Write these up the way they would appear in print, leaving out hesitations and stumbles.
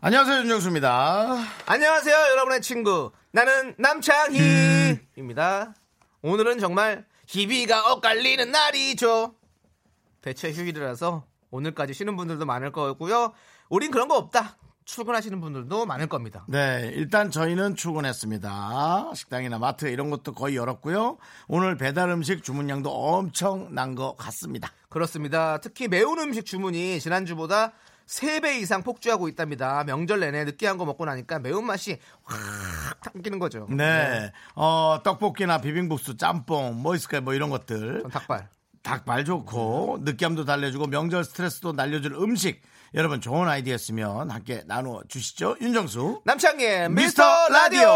안녕하세요, 윤정수입니다. 안녕하세요, 여러분의 친구. 나는 남창희입니다. 오늘은 정말 희비가 엇갈리는 날이죠. 대체 휴일이라서 오늘까지 쉬는 분들도 많을 거고요. 우린 그런 거 없다. 출근하시는 분들도 많을 겁니다. 네, 일단 저희는 출근했습니다. 식당이나 마트 이런 것도 거의 열었고요. 오늘 배달 음식 주문량도 엄청난 것 같습니다. 그렇습니다. 특히 매운 음식 주문이 지난주보다 3배 이상 폭주하고 있답니다. 명절 내내 느끼한 거 먹고 나니까 매운맛이 확 당기는 거죠. 네. 네. 떡볶이나 비빔국수, 짬뽕, 뭐 있을까요? 뭐 이런 것들. 닭발 좋고, 느끼함도 달래주고, 명절 스트레스도 날려줄 음식. 여러분, 좋은 아이디어였으면 함께 나눠주시죠. 윤정수. 남창희의 미스터 라디오.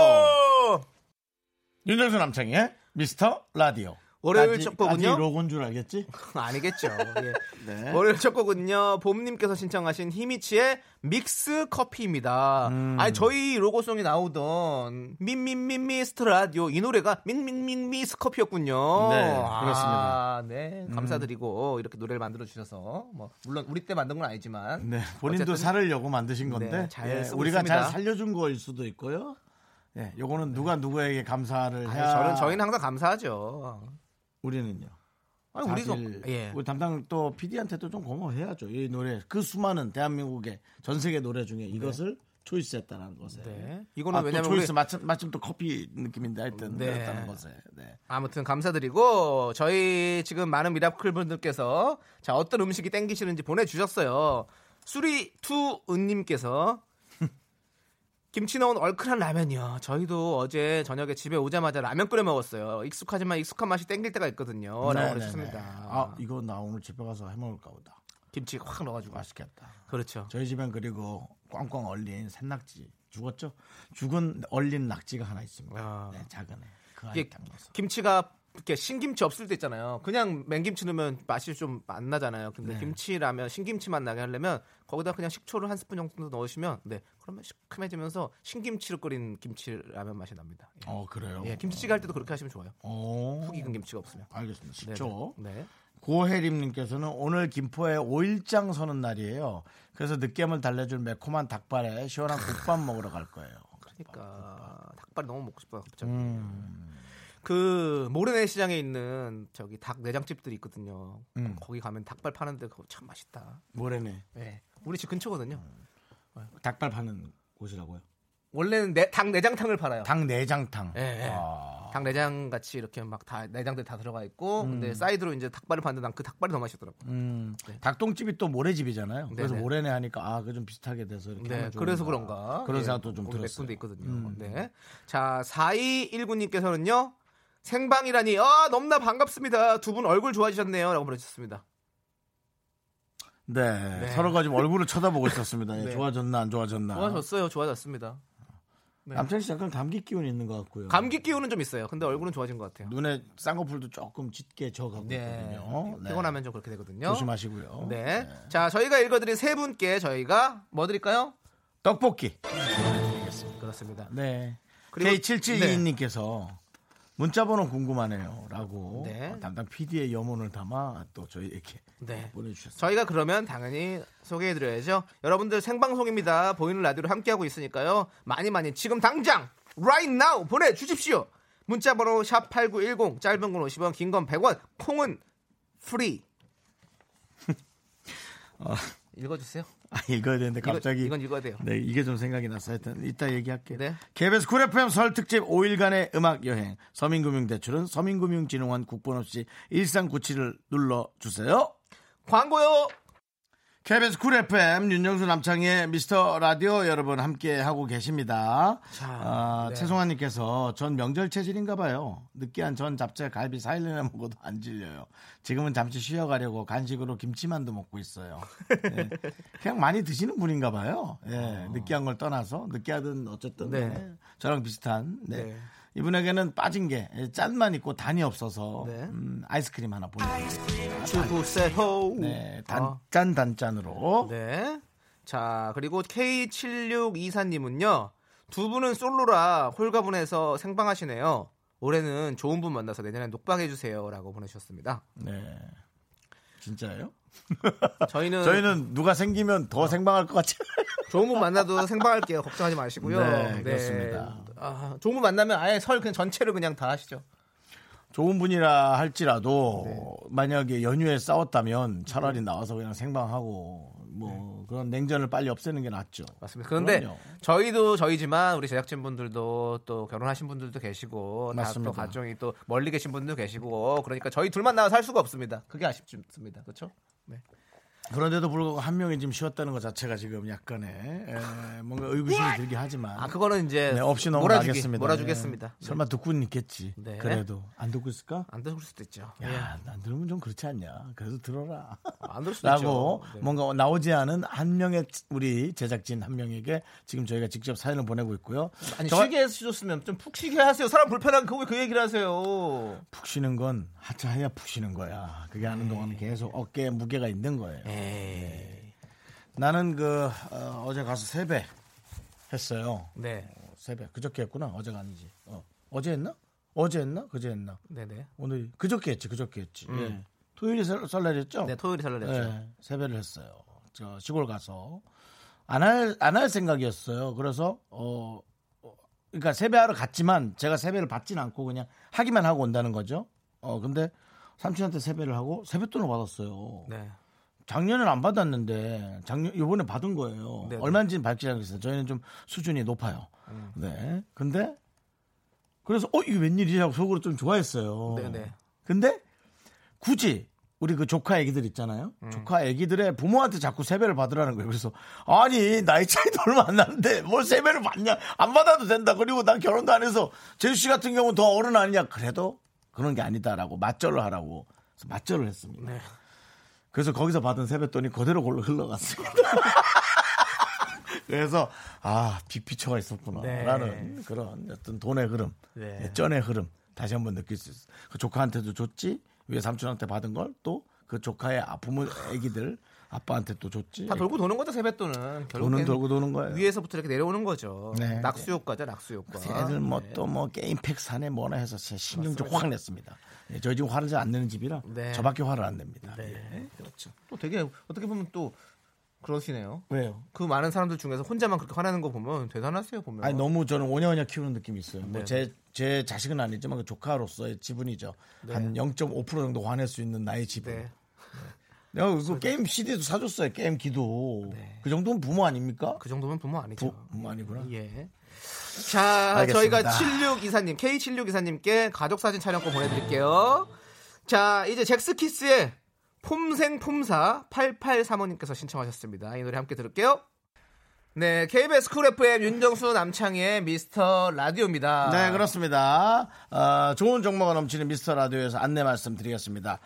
윤정수 남창희의 미스터 라디오. 월요일 첫 곡은요. 아직 로고인 줄 알겠지? 아니겠죠. 예. 네. 월요일 첫 곡은요. 봄님께서 신청하신 히미치의 믹스 커피입니다. 아니 저희 로고송이 나오던 민민민 미스터 라디오 이 노래가 민민민 미스 커피였군요. 네, 그렇습니다. 아, 네, 감사드리고 이렇게 노래를 만들어 주셔서 뭐 물론 우리 때 만든 건 아니지만 네, 본인도 살려고 만드신 건데 네, 잘 쓰고 우리가 있습니다. 잘 살려준 거일 수도 있고요. 네, 요거는 누가 누구에게 감사를 해야. 저희는 항상 감사하죠. 우리는요. 아니, 우리도 예. 우리 담당 또 PD한테도 좀 고마워해야죠. 이 노래 그 수많은 대한민국의 전 세계 노래 중에 이것을 네. 초이스했다는 것에. 네. 이거는 왜냐면 초이스 마침 또 커피 느낌인데 하여튼 그랬다는 것에. 네. 아무튼 감사드리고 저희 지금 많은 미라클 분들께서 자 어떤 음식이 땡기시는지 보내주셨어요. 수리투은님께서. 김치 넣은 얼큰한 라면이요. 저희도 어제 저녁에 집에 오자마자 라면 끓여 먹었어요. 익숙하지만 익숙한 맛이 땡길 때가 있거든요. 라고 그러셨습니다. 아, 이거 나 오늘 집에 가서 해먹을까 보다. 김치 확 넣어가지고 맛있겠다. 그렇죠. 저희 집엔 그리고 꽝꽝 얼린 산낙지 죽었죠? 죽은 얼린 낙지가 하나 있습니다. 아. 네, 작은 애. 그 안에 담가서. 김치가 이렇게 신김치 없을 때 있잖아요. 그냥 맹김치 넣으면 맛이 좀 안 나잖아요. 근데 네. 김치라면 신김치만 나게 하려면 거기다 그냥 식초를 한 스푼 정도 넣으시면 네 그러면 시큼해지면서 신김치로 끓인 김치라면 맛이 납니다. 예. 어 그래요? 예, 김치찌개 할 때도 그렇게 하시면 좋아요. 푹 익은 김치가 없으면. 알겠습니다. 식초. 네네. 네. 고혜림님께서는 오늘 김포에 5일장 서는 날이에요. 그래서 느낌을 달래줄 매콤한 닭발에 시원한 국밥 먹으러 갈 거예요. 그러니까 닭발이 너무 먹고 싶어요. 갑자기. 그 모래내 시장에 있는 저기 닭 내장집들이 있거든요. 거기 가면 닭발 파는데 그거 참 맛있다. 모래내. 네, 우리 집 근처거든요. 닭발 파는 곳이라고요? 원래는 닭 내장탕을 팔아요. 닭 내장탕. 네. 아. 닭 내장 같이 이렇게 막 다 내장들 다 들어가 있고, 근데 사이드로 이제 닭발을 파는데 난 그 닭발이 더 맛있더라고요. 네. 닭똥집이 또 모래집이잖아요. 그래서 네네. 모래내 하니까 아, 그 좀 비슷하게 돼서 이렇게. 네. 그래서 그런가. 그런 생각도 예, 좀 들었어요. 몇 군데 있거든요. 네. 자, 4219님께서는요. 생방이라니 아 너무나 반갑습니다. 두 분 얼굴 좋아지셨네요. 라고 물어주셨습니다. 네, 네. 서로가 지금 얼굴을 쳐다보고 있었습니다. 네. 좋아졌나 안 좋아졌나. 좋아졌어요. 좋아졌습니다. 네. 남창희 씨 약간 감기 기운이 있는 것 같고요. 감기 기운은 좀 있어요. 근데 얼굴은 좋아진 것 같아요. 눈에 쌍꺼풀도 조금 짙게 져가고 있거든요. 네. 피곤하면 좀 그렇게 되거든요. 조심하시고요. 네. 네. 자 저희가 읽어드린 세 분께 저희가 뭐 드릴까요? 떡볶이. 네. 그렇습니다. 네. K7722님께서 네. 문자번호 궁금하네요. 라고 네. 담당 PD의 염원을 담아 또 저희에게 네. 보내주셨습니다. 저희가 그러면 당연히 소개해드려야죠. 여러분들 생방송입니다. 보이는 라디오로 함께하고 있으니까요. 많이 많이 지금 당장 right now 보내주십시오. 문자번호 샵8910 짧은 건 50원 긴 건 100원 콩은 free. 읽어주세요. 아, 읽어야 되는데 갑자기 이건 읽어야 돼요. 네, 이게 좀 생각이 났어요. 하여튼 이따 얘기할게요. 네. KBS 쿨 FM 설 특집 5일간의 음악 여행. 서민금융대출은 서민금융진흥원 국번 없이 1397을 눌러주세요. 광고요. KBS 쿨 FM 윤정수 남창희의 미스터 라디오 여러분 함께 하고 계십니다. 네. 최송아님께서 전 명절 체질인가 봐요. 느끼한 전 잡채 갈비 사일리나 먹어도 안 질려요. 지금은 잠시 쉬어가려고 간식으로 김치만두 먹고 있어요. 네. 그냥 많이 드시는 분인가 봐요. 네. 느끼한 걸 떠나서 느끼하든 어쨌든 네. 저랑 비슷한 네. 이분에게는 빠진 게 짠만 있고 단이 없어서 네. 아이스크림 하나 보내드립니다. 주부세호. 네, 단짠 단짠으로. 네. 자 그리고 K7624님은요. 두 분은 솔로라 홀가분해서 생방하시네요. 올해는 좋은 분 만나서 내년에 녹방해 주세요라고 보내주셨습니다. 네. 진짜예요? 저희는 누가 생기면 더 생방할 것 같아요. 좋은 분 만나도 생방할게요. 걱정하지 마시고요. 네, 네. 그렇습니다. 아, 좋은 분 만나면 아예 설 그냥 전체를 그냥 다 하시죠. 좋은 분이라 할지라도 네. 만약에 연휴에 싸웠다면 차라리 나와서 그냥 생방하고 뭐 네. 그런 냉전을 빨리 없애는 게 낫죠. 맞습니다. 그런데 그럼요. 저희도 저희지만 우리 제작진분들도 또 결혼하신 분들도 계시고 다 또 가정이 또 멀리 계신 분들도 계시고 그러니까 저희 둘만 나와서 할 수가 없습니다. 그게 아쉽습니다. 그렇죠? 네. 그런데도 불구하고 한 명이 지금 쉬었다는 것 자체가 지금 약간의 뭔가 의구심이 들긴 하지만 그거는 이제 네, 없이 넘어가겠습니다. 몰아주겠습니다. 네. 네. 설마 듣고는 있겠지. 네. 그래도 안 듣고 있을까? 안 듣을 수도 있죠. 야, 안 들으면 좀 그렇지 않냐. 그래도 들어라. 안 들을 수도 라고 있죠. 뭔가 나오지 않은 한 명의 우리 제작진 한 명에게 지금 저희가 직접 사연을 보내고 있고요. 아니 쉬게 해주셨으면 좀 푹 쉬게 하세요. 사람 불편하게 그 얘기를 하세요. 푹 쉬는 건 하차해야 푹 쉬는 거야. 그게 하는 동안은 계속 어깨에 무게가 있는 거예요. 네. 나는 어제 가서 세배 했어요. 네. 세배 그저께 했구나. 어제가 아니지. 어제 했나? 어제 했나? 그제 했나? 네네. 오늘 그저께 했지. 네. 토요일이 설날이었죠? 네, 토요일이 설날이었죠. 네. 세배를 했어요. 저 시골 가서 안 할 생각이었어요. 그래서 그러니까 세배하러 갔지만 제가 세배를 받진 않고 그냥 하기만 하고 온다는 거죠. 근데 삼촌한테 세배를 하고 세뱃돈을 받았어요. 네. 작년엔 안 받았는데 이번에 받은 거예요. 네네. 얼마인지는 밝히지 않겠어요. 저희는 좀 수준이 높아요. 네. 근데 그래서 이게 웬일이라고 속으로 좀 좋아했어요. 네네. 근데 굳이 우리 그 조카 애기들 있잖아요. 조카 애기들의 부모한테 자꾸 세배를 받으라는 거예요. 그래서 아니 나이 차이도 얼마 안 나는데 뭘 세배를 받냐. 안 받아도 된다. 그리고 난 결혼도 안 해서 제주 씨 같은 경우는 더 어른 아니냐. 그래도 그런 게 아니다라고 맞절을 하라고 그래서 맞절을 했습니다. 네. 그래서 거기서 받은 세뱃돈이 그대로 흘러갔습니다. 그래서 빅피처가 있었구나라는 네. 그런 어떤 돈의 흐름, 네. 쩐의 흐름 다시 한번 느낄 수 있어요. 그 조카한테도 줬지, 왜 삼촌한테 받은 걸 또 그 조카의 부모 애기들 아빠한테 또 줬지. 다 돌고 도는 거죠 세뱃돈은. 돈은 돌고 도는 거예요. 위에서부터 이렇게 내려오는 거죠. 네. 낙수효과죠 낙수효과. 애들 뭐 게임팩 사네 뭐나 해서 제 신경 좀 확 냈습니다. 네, 저희 지금 화를 잘 안 내는 집이라 네. 저밖에 화를 안 냅니다. 네. 네. 그렇죠. 또 되게 어떻게 보면 또 그러시네요. 왜요? 그 많은 사람들 중에서 혼자만 그렇게 화내는 거 보면 대단하세요 보면. 아니 너무 저는 오냐오냐 키우는 느낌이 있어요. 뭐 제 자식은 아니지만 그 조카로서의 지분이죠. 네. 한 0.5% 정도 화낼 수 있는 나의 지분. 네. 내가 그래서 게임 CD도 사줬어요. 게임 기도. 네. 그 정도면 부모 아닙니까? 그 정도면 부모 아니죠. 부모 아니구나. 예. 자, 알겠습니다. 저희가 7624님, K7624님께 가족사진 촬영권 보내드릴게요. 자, 이제 잭스키스의 폼생폼사 883호님께서 신청하셨습니다. 이 노래 함께 들을게요. 네, KBS 쿨 FM 윤정수 남창희의 미스터 라디오입니다. 네, 그렇습니다. 좋은 정보가 넘치는 미스터 라디오에서 안내 말씀드리겠습니다.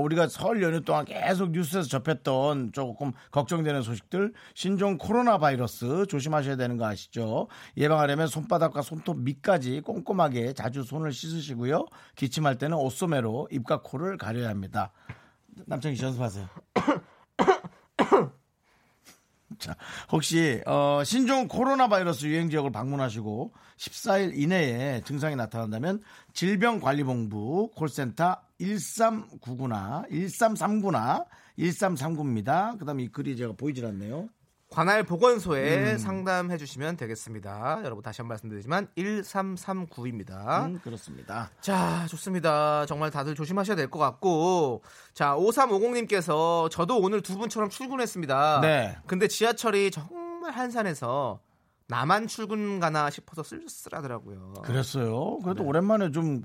우리가 설 연휴 동안 계속 뉴스에서 접했던 조금 걱정되는 소식들, 신종 코로나 바이러스 조심하셔야 되는 거 아시죠? 예방하려면 손바닥과 손톱 밑까지 꼼꼼하게 자주 손을 씻으시고요. 기침할 때는 옷소매로 입과 코를 가려야 합니다. 남창희 씨 연습하세요. 자, 혹시 신종 코로나 바이러스 유행 지역을 방문하시고 14일 이내에 증상이 나타난다면 질병관리본부 콜센터 1339나 1339입니다. 그 다음에 이 글이 제가 보이질 않네요. 관할 보건소에 상담해 주시면 되겠습니다. 여러분 다시 한 번 말씀드리지만 1339입니다. 그렇습니다. 자, 좋습니다. 정말 다들 조심하셔야 될 것 같고. 자, 5350님께서 저도 오늘 두 분처럼 출근했습니다. 네. 근데 지하철이 정말 한산해서 나만 출근 가나 싶어서 쓸쓸하더라고요. 그랬어요? 그래도 네. 오랜만에 좀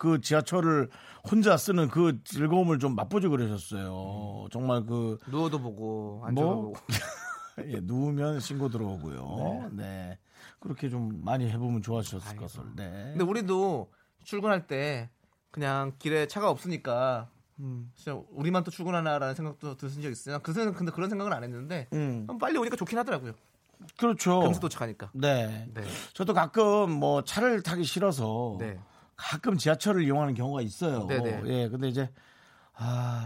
그 지하철을 혼자 쓰는 그 즐거움을 좀 맛보지 그러셨어요. 정말 그 누워도 보고 앉아도 보고. 예, 누우면 신고 들어오고요. 네. 네. 그렇게 좀 많이 해보면 좋아지셨을 것을. 네. 근데 우리도 출근할 때 그냥 길에 차가 없으니까 진짜 우리만 또 출근하나라는 생각도 드신 적 있어요. 그때는 근데 그런 생각은 안 했는데 빨리 오니까 좋긴 하더라고요. 그렇죠. 금세 도착하니까. 네. 네. 저도 가끔 뭐 차를 타기 싫어서 네. 가끔 지하철을 이용하는 경우가 있어요. 네네. 예. 근데 이제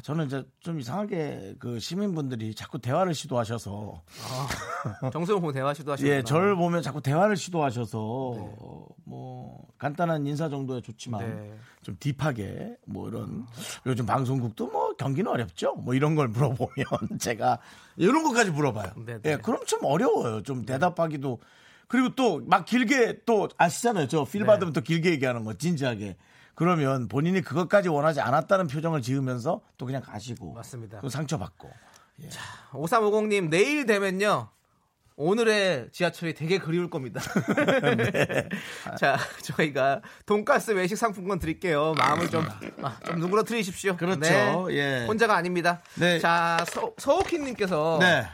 저는 이제 좀 이상하게 그 시민분들이 자꾸 대화를 시도하셔서 정수영 보면 대화 시도하시는 예, 저를 보면 자꾸 대화를 시도하셔서 네. 뭐 간단한 인사 정도에 좋지만 네. 좀 딥하게 뭐 이런 요즘 방송국도 뭐 경기는 어렵죠? 뭐 이런 걸 물어보면 제가 이런 것까지 물어봐요. 네네. 예, 그럼 좀 어려워요. 좀 대답하기도 그리고 또 막 길게 또 아시잖아요. 저 필 받으면 또 길게 얘기하는 거 진지하게. 그러면 본인이 그것까지 원하지 않았다는 표정을 지으면서 또 그냥 가시고 맞습니다. 또 상처받고 예. 자, 5350님 내일 되면요 오늘의 지하철이 되게 그리울 겁니다. 네. 자 저희가 돈가스 외식 상품권 드릴게요. 마음을 좀 누그러뜨리십시오. 그렇죠. 네. 예. 혼자가 아닙니다. 네. 자 서옥희님께서 네.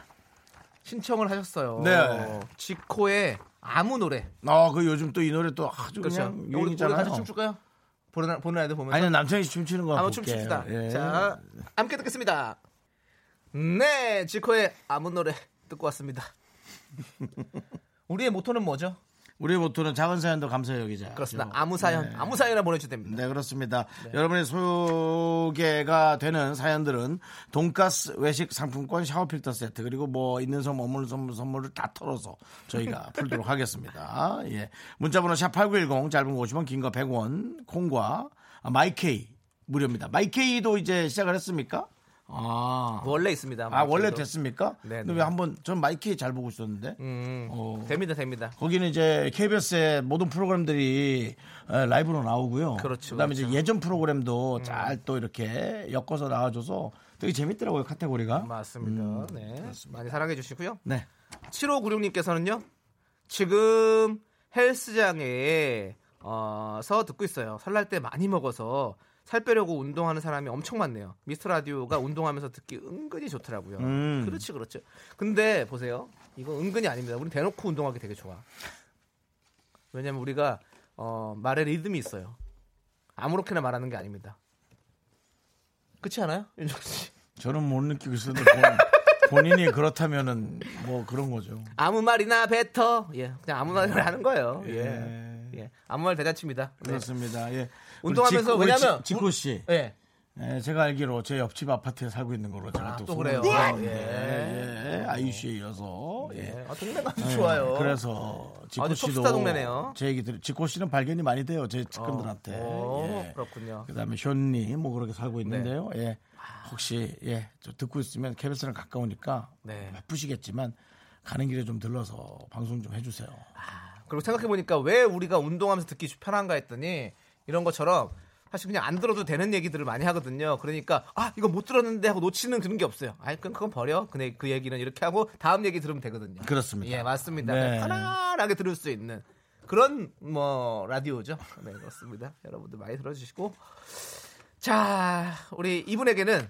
신청을 하셨어요. 네. 지코의 아무 노래. 그 요즘 또 이 노래 또 아주 그렇죠. 그냥 유행이잖아요. 우리 같이 춤출까요? 보는 아이들 보면서 아니요 남창희 씨 춤추는 거 한번 춤춥시다. 예. 자 함께 듣겠습니다. 네 지코의 아무 노래 듣고 왔습니다. 우리의 모토는 뭐죠? 우리의 모토는 작은 사연도 감사히 여기자. 그렇습니다. 아무 사연, 네. 아무 사연이나 보내주셔도 됩니다. 네, 그렇습니다. 네. 여러분의 소개가 되는 사연들은 돈가스 외식 상품권 샤워필터 세트 그리고 뭐 있는 선물, 없는 선물을 다 털어서 저희가 풀도록 하겠습니다. 예, 문자번호 샵8910 짧은 50원, 긴 거 100원, 콩과 마이케이 무료입니다. 마이케이도 이제 시작을 했습니까? 원래 있습니다. 원래 됐습니까? 네. 왜 한번 전 마이키 잘 보고 있었는데. 됩니다. 거기는 이제 KBS의 모든 프로그램들이 라이브로 나오고요. 그렇죠. 그다음에 그렇죠. 이제 예전 프로그램도 잘 또 이렇게 엮어서 나와줘서 되게 재밌더라고요 카테고리가. 맞습니다. 네. 그렇습니다. 많이 사랑해 주시고요. 네. 7596님께서는요 지금 헬스장에서 듣고 있어요. 설날 때 많이 먹어서. 살 빼려고 운동하는 사람이 엄청 많네요. 미스터 라디오가 운동하면서 듣기 은근히 좋더라고요. 그렇죠. 근데 보세요. 이거 은근히 아닙니다. 우리 대놓고 운동하기 되게 좋아. 왜냐면 우리가 말의 리듬이 있어요. 아무렇게나 말하는 게 아닙니다. 그렇지 않아요? 윤정 씨. 저는 못 느끼고 있었는데 본인이 그렇다면은 뭐 그런 거죠. 아무 말이나 뱉어. 예. 그냥 아무 말이나 하는 거예요. 예. 아무 말 대잔치입니다. 네. 그렇습니다. 예. 운동하면서 왜냐면 지코 씨, 제가 알기로 제 옆집 아파트에 살고 있는 걸로 제가 또 그래요. 아이유 씨에 이어서 동네가 아주 좋아요. 그래서 지코 씨도 동네네요. 제 얘기 들으 지코 씨는 발견이 많이 돼요. 제 측근들한테. 예. 그렇군요. 그다음에 현니 뭐 그렇게 살고 있는데요. 네. 예. 혹시 저 듣고 있으면 KBS랑 가까우니까 바쁘시겠지만 가는 길에 좀 들러서 방송 좀 해주세요. 그리고 생각해보니까 왜 우리가 운동하면서 듣기 편한가 했더니 이런 것처럼 사실 그냥 안 들어도 되는 얘기들을 많이 하거든요. 그러니까 이거 못 들었는데 하고 놓치는 그런 게 없어요. 그건 버려. 근데 그 얘기는 이렇게 하고 다음 얘기 들으면 되거든요. 그렇습니다. 예, 맞습니다. 네. 편안하게 들을 수 있는 그런 뭐 라디오죠. 네, 그렇습니다. 여러분들 많이 들어주시고 자, 우리 이분에게는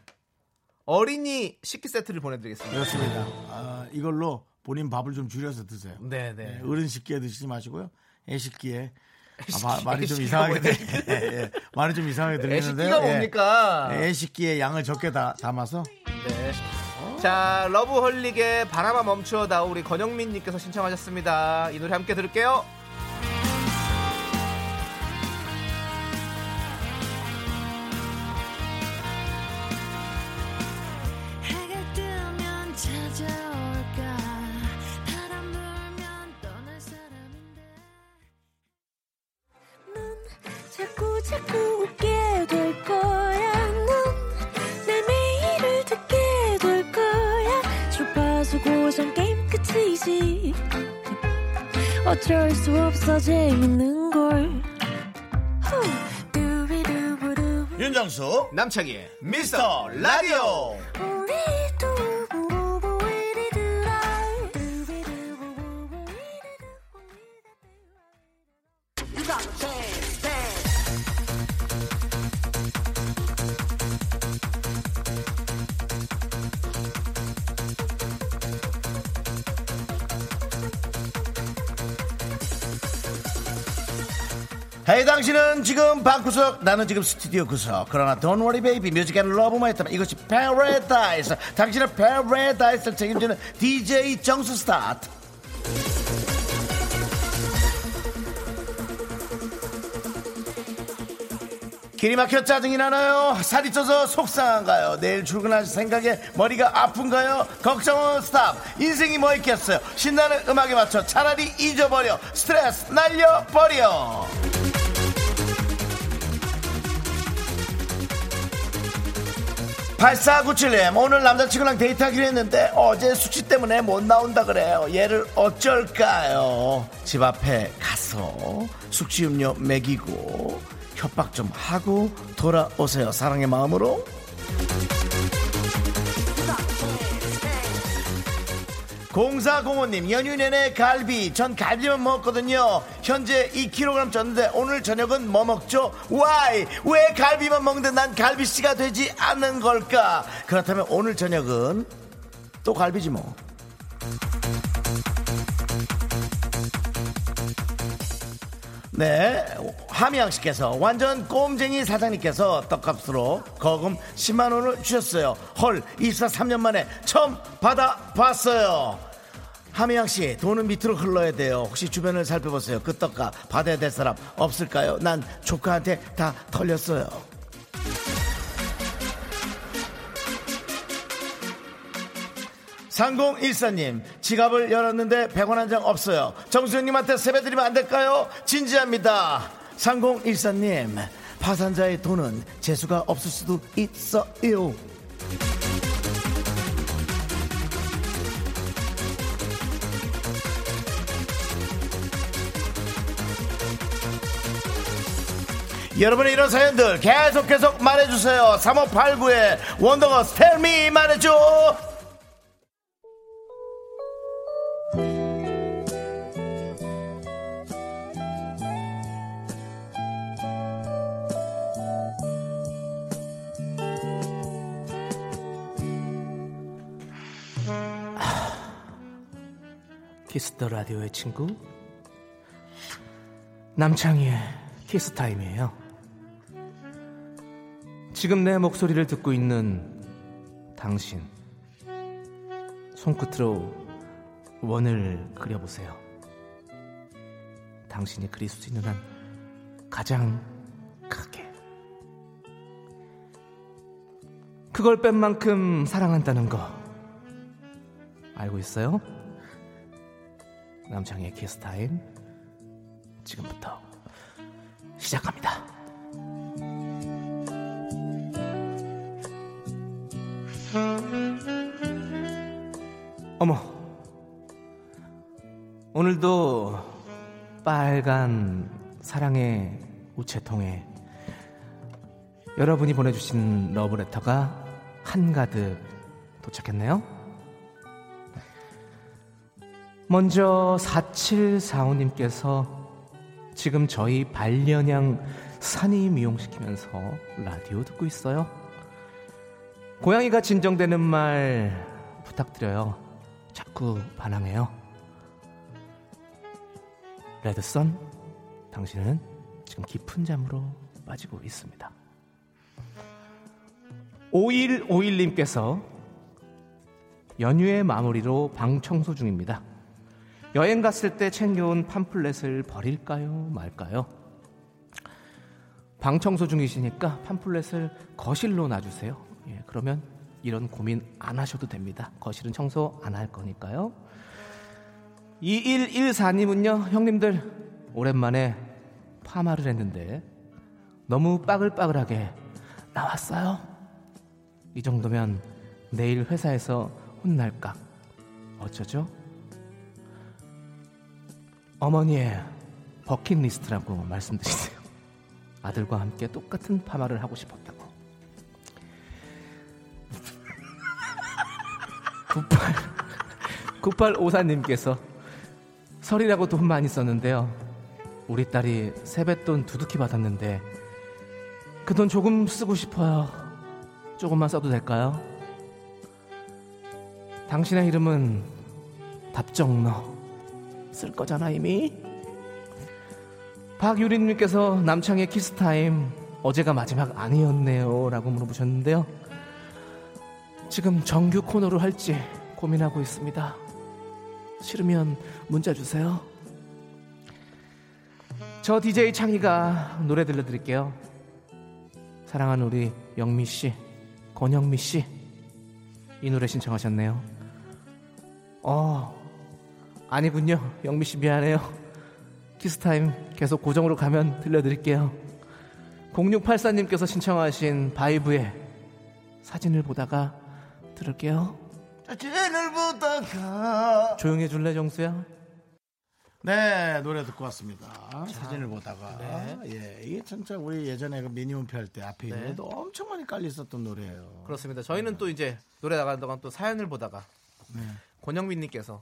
어린이 식기 세트를 보내드리겠습니다. 그렇습니다. 이걸로 본인 밥을 좀 줄여서 드세요. 네. 어른 식기에 드시지 마시고요. 애 식기에 말이 좀 이상하게 말이 좀 이상하게 들리는데 애식기가 뭡니까? 애식기에 양을 적게 담아서 네. 자 러브홀릭의 바람아 멈추어다 우리 권영민님께서 신청하셨습니다. 이 노래 함께 들을게요. 어쩔 수 없어 재밌는 걸 윤정수 남창희 미스터 라디오 헤이 당신은 지금 방구석, 나는 지금 스튜디오 구석. 그러나 Don't worry baby, 뮤직 앤 러브 마이 타임. 이것이 패러다이스. 당신의 패러다이스를 책임지는 DJ 정수 스타트. 길이 막혀 짜증이 나나요? 살이 쪄서 속상한가요? 내일 출근할 생각에 머리가 아픈가요? 걱정은 스탑. 인생이 뭐 있겠어요? 신나는 음악에 맞춰 차라리 잊어버려. 스트레스 날려버려. (8497님) 오늘 남자친구랑 데이트하기로 했는데 어제 숙취 때문에 못 나온다 그래요. 얘를 어쩔까요? 집 앞에 가서 숙취 음료 먹이고 협박 좀 하고 돌아오세요. 사랑의 마음으로. (0405님) 연휴 내내 갈비. 전 갈비만 먹었거든요. 현재 2kg 쪘는데 오늘 저녁은 뭐 먹죠? Why? 왜 갈비만 먹는데 난 갈비씨가 되지 않는 걸까? 그렇다면 오늘 저녁은 또 갈비지 뭐. 함양씨께서 완전 꼼쟁이 사장님께서 떡값으로 거금 10만원을 주셨어요. 헐, 23년 만에 처음 받아봤어요. 함양씨, 돈은 밑으로 흘러야 돼요. 혹시 주변을 살펴보세요. 그 떡값 받아야 될 사람 없을까요? 난 조카한테 다 털렸어요. (3014님) 지갑을 열었는데 100원 한 장 없어요. 정수영님한테 세배드리면 안 될까요? 진지합니다. (3014님) 파산자의 돈은 재수가 없을 수도 있어요. 여러분의 이런 사연들 계속 말해주세요. 3589의 원더거스 Tell me 말해줘. 미스터 라디오의 친구 남창희의 키스타임이에요. 지금 내 목소리를 듣고 있는 당신, 손끝으로 원을 그려보세요. 당신이 그릴 수 있는 한 가장 크게. 그걸 뺀 만큼 사랑한다는 거 알고 있어요? 남창희의 키스타임 지금부터 시작합니다. 어머, 오늘도 빨간 사랑의 우체통에 여러분이 보내주신 러브레터가 한가득 도착했네요. 먼저 4745님께서 지금 저희 반려냥 산이 미용시키면서 라디오 듣고 있어요. 고양이가 진정되는 말 부탁드려요. 자꾸 반항해요. 레드썬, 당신은 지금 깊은 잠으로 빠지고 있습니다. 5151님께서 연휴의 마무리로 방 청소 중입니다. 여행 갔을 때 챙겨온 팜플렛을 버릴까요 말까요? 방 청소 중이시니까 팜플렛을 거실로 놔주세요. 예, 그러면 이런 고민 안 하셔도 됩니다. 거실은 청소 안 할 거니까요. 2114님은요, 형님들 오랜만에 파마를 했는데 너무 빠글빠글하게 나왔어요. 이 정도면 내일 회사에서 혼날까? 어쩌죠? 어머니의 버킷리스트라고 말씀드리세요. 아들과 함께 똑같은 파마를 하고 싶었다고. 9854님께서 설이라고 돈 많이 썼는데요, 우리 딸이 세뱃돈 두둑히 받았는데 그 돈 조금 쓰고 싶어요. 조금만 써도 될까요? 당신의 이름은 답정너 쓸 거잖아 이미. 박유림님께서 남창의 키스타임 어제가 마지막 아니었네요 라고 물어보셨는데요. 지금 정규 코너로 할지 고민하고 있습니다. 싫으면 문자 주세요. 저 DJ 창희가 노래 들려드릴게요. 사랑하는 우리 영미씨, 권영미씨 이 노래 신청하셨네요. 아니군요. 영미씨 미안해요. 키스타임 계속 고정으로 가면 들려드릴게요. 0684님께서 신청하신 바이브의 사진을 보다가 들을게요. 사진을 보다가. 조용히 해줄래 정수야? 네, 노래 듣고 왔습니다. 자, 사진을 보다가. 네. 예, 이게 진짜 우리 예전에 그 미니홈피 할 때 앞에 있는 데도 엄청 많이 깔려 있었던 노래예요. 그렇습니다. 저희는 또 이제 노래 나가는 동안 또 사연을 보다가 권영민님께서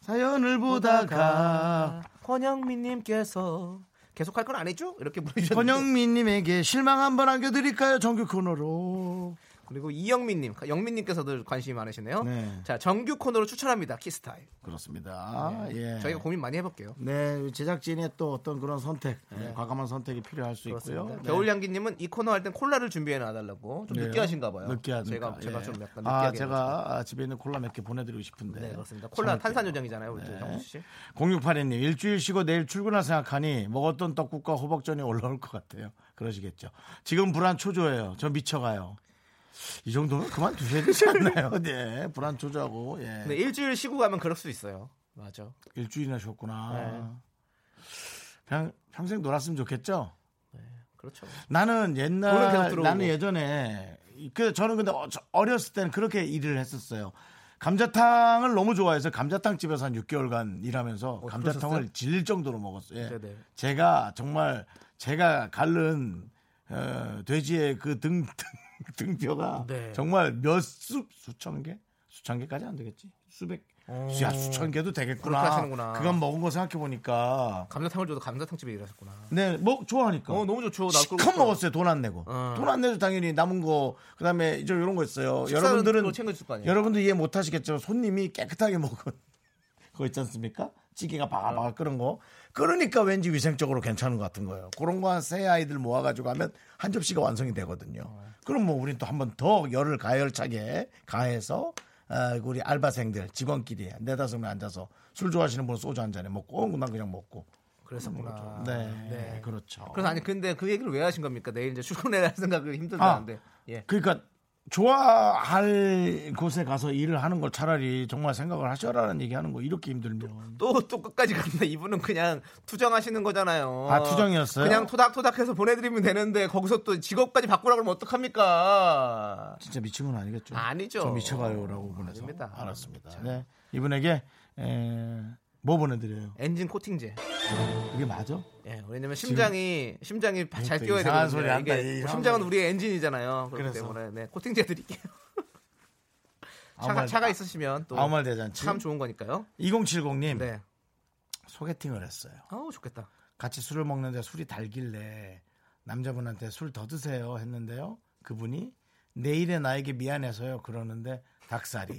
사연을 보다가 권영민님께서 계속할 건 아니죠? 이렇게 물으셨는데 권영민님에게 실망 한번 안겨드릴까요? 정규 코너로. 그리고 이영민님, 영민님께서도 관심이 많으시네요. 네. 자, 정규 코너로 추천합니다. 키스타임. 그렇습니다. 네. 예. 저희가 고민 많이 해볼게요. 네, 제작진의 또 어떤 그런 선택, 과감한 선택이 필요할 수 그렇습니다. 있고요. 네. 겨울향기님은 이 코너 할 땐 콜라를 준비해놔달라고 좀 느끼하신가봐요. 느끼하니까. 제가 좀 약간 느끼하게. 제가 집에 있는 콜라 몇 개 보내드리고 싶은데. 네, 그렇습니다. 콜라 탄산 요정이잖아요, 우리 정수 씨. 0682님, 일주일 쉬고 내일 출근할 생각하니 먹었던 떡국과 호박전이 올라올 것 같아요. 그러시겠죠. 지금 불안 초조해요. 저 미쳐가요. 이 정도면 그만 두셔야 되지 않나요? 네, 불안 조절하고. 예. 네, 일주일 쉬고 가면 그럴 수 있어요. 맞아. 일주일이나 쉬었구나. 네. 그냥 평생 놀았으면 좋겠죠. 네, 그렇죠. 나는 나는 예전에 그 저는 근데 어렸을 때는 그렇게 일을 했었어요. 감자탕을 너무 좋아해서 감자탕 집에서 한 6개월간 일하면서 감자탕을 그러셨어요? 질릴 정도로 먹었어요. 예. 네. 제가 정말 제가 갈른 돼지의 그 등뼈가 정말 수천 개까지 안 되겠지. 수천 개도 되겠구나. 그간 먹은 거 생각해 보니까 감자탕을 줘도 감자탕 집에 일하셨구나. 네, 뭐 좋아하니까. 너무 좋죠. 실컷 먹었어요. 돈 안 내고. 돈 안 내도 당연히 남은 거 그다음에 이제 이런 거 있어요. 여러분들은 챙겨줄 거 아니에요. 여러분도 이해 못 하시겠지만 손님이 깨끗하게 먹은 그거 있지 않습니까? 찌개가 바글바글 끓은 거. 그러니까 왠지 위생적으로 괜찮은 것 같은 거예요. 그런 거 한 세 아이들 모아가지고 하면 한 접시가 완성이 되거든요. 그럼 뭐 우린 또 한 번 더 열을 가열차게 가해서 우리 알바생들 직원끼리 4-5명 앉아서 술 좋아하시는 분은 소주 한 잔에 먹고 난 그냥 먹고. 그랬었구나. 네, 그렇죠. 그래서 아니 근데 그 얘기를 왜 하신 겁니까? 내일 이제 출근해야 생각이 힘들다는데. 예. 그러니까. 좋아할 곳에 가서 일을 하는 걸 차라리 정말 생각을 하셔라는 얘기하는 거 이렇게 힘들면 또 끝까지 간다. 이분은 그냥 투정하시는 거잖아요. 아, 투정이었어요? 그냥 토닥토닥해서 보내드리면 되는데 거기서 또 직업까지 바꾸라고 하면 어떡합니까? 진짜 미친 건 아니겠죠? 아니죠. 저 미쳐가요라고 보내서. 아닙니다. 알았습니다. 네, 이분에게 뭐 보내드려요? 엔진 코팅제. 이게 맞아? 예, 왜냐면 심장이 잘 뛰어야 되거든요. 이게 심장은 우리의 엔진이잖아요. 그렇기 때문에 코팅제 드릴게요. 차가 있으시면 또 아무 말 대잔치 참 좋은 거니까요. 2070님 네. 소개팅을 했어요. 아우 좋겠다. 같이 술을 먹는데 술이 달길래 남자분한테 술 더 드세요 했는데요. 그분이 내일의 나에게 미안해서요 그러는데 닭살이.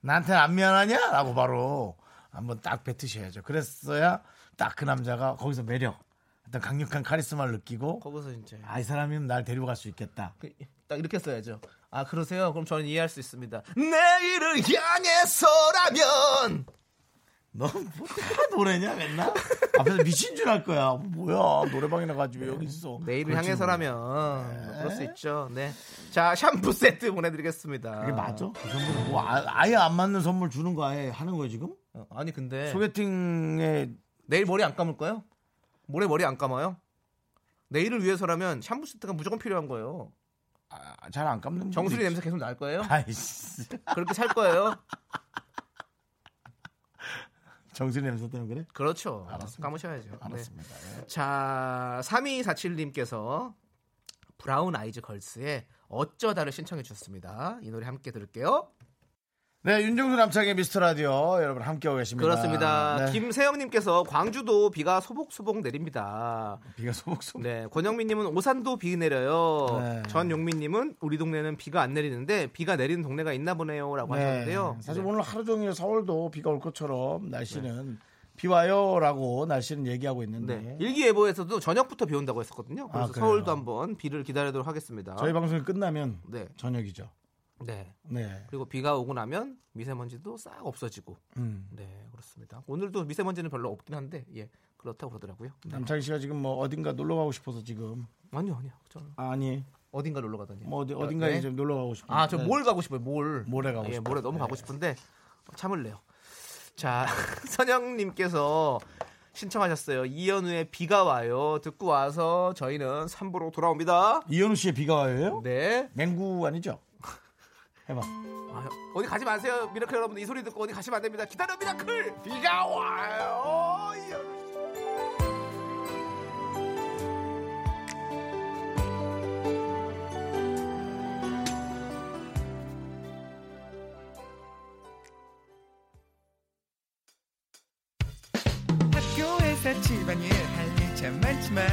나한테는 안 미안하냐? 라고 바로 한번 딱 뱉으셔야죠. 그랬어야 딱 그 남자가 거기서 매력, 일단 강력한 카리스마를 느끼고 거기서 진짜 아, 이 사람이면 날 데리고 갈 수 있겠다. 딱 이렇게 써야죠. 아 그러세요? 그럼 저는 이해할 수 있습니다. 내일을 향해서라면 너 뭐 노래냐 맨날? 앞에서 미친 줄 알 거야. 뭐야 노래방이나 가지 왜 여기 있어. 내일을 향해서라면 네. 그럴 수 있죠. 네, 자 샴푸 세트 보내드리겠습니다. 그게 맞아? 그 선물은 뭐 아예 안 맞는 선물 주는 거 아예 하는 거예요 지금? 아니 근데 소개팅에 내일 머리 안 감을까요? 모레 머리 안 감아요? 내일을 위해서라면 샴푸 세트가 무조건 필요한 거예요. 아, 잘 안 감는 정수리 냄새 계속 날 거예요? 아이씨 그렇게 살 거예요? 정수리 냄새 때문에 그래? 그렇죠. 알았습니다. 감으셔야죠. 알았습니다. 네. 자, 3247님께서 브라운 아이즈 걸스의 어쩌다를 신청해 주셨습니다. 이 노래 함께 들을게요. 네, 윤정수 남창의 미스터라디오 여러분 함께하고 계십니다. 그렇습니다. 네. 김세영님께서 광주도 비가 소복소복 내립니다. 비가 소복소복. 네, 권영민님은 오산도 비 내려요. 네. 전용민님은 우리 동네는 비가 안 내리는데 비가 내리는 동네가 있나 보네요라고 하셨는데요. 사실 오늘 하루 종일 서울도 비가 올 것처럼 날씨는 비와요라고 날씨는 얘기하고 있는데 네. 일기예보에서도 저녁부터 비 온다고 했었거든요. 그래서 서울도 한번 비를 기다리도록 하겠습니다. 저희 방송이 끝나면 네. 저녁이죠. 네. 네. 그리고 비가 오고 나면 미세먼지도 싹 없어지고. 네, 그렇습니다. 오늘도 미세먼지는 별로 없긴 한데, 예, 그렇다고 그러더라고요. 네. 남창희 씨가 지금 뭐 어딘가 놀러 가고 싶어서 지금. 아니요. 저는. 아니. 어딘가 놀러 가더니. 뭐 어딘가에 네. 지금 놀러 가고 싶어요. 아, 저 뭘 가고 싶어요. 모래 가고 싶어요. 모래 너무 가고 싶은데 참을래요. 자, 선영님께서 신청하셨어요. 이현우의 비가 와요. 듣고 와서 저희는 3부로 돌아옵니다. 이현우 씨의 비가 와요요? 네. 맹구 아니죠? 해봐. 아, 어디 가지 마세요. 미라클 여러분들 이 소리 듣고 어디 가시면 안 됩니다. 기다려 미라클. 비가 와요. 학교에서 집안일 할 일 참 많지만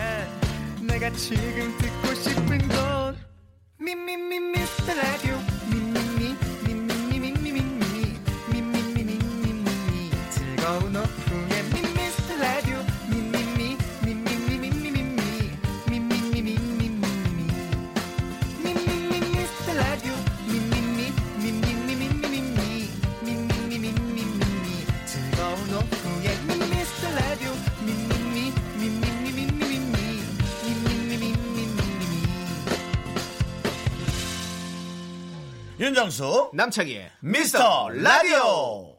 내가 지금 듣고 싶은 건 미미미 미스터 라디오 윤정수 남창희의 미스터 라디오.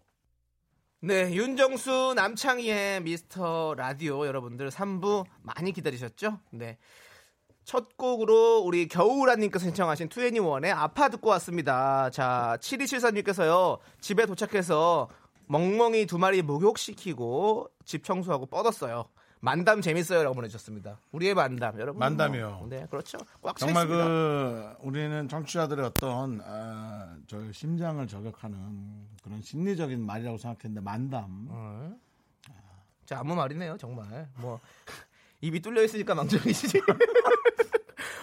네, 윤정수 남창희의 미스터 라디오 여러분들 3부 많이 기다리셨죠? 네, 첫 곡으로 우리 겨울아님께서 신청하신 2NE1의 아파 듣고 왔습니다. 자, 7273님께서요 집에 도착해서 멍멍이 2마리 목욕시키고 집 청소하고 뻗었어요. 만담 재밌어요 라고 보내주셨습니다. 우리의 만담 여러분. 만담이요. 네, 그렇죠. 꽉 차있습니다. 정말 그 우리는 청취자들의 어떤 저 심장을 저격하는 그런 심리적인 말이라고 생각했는데 만담. 자, 아무 말이네요 정말. 뭐 입이 뚫려 있으니까 망정이지.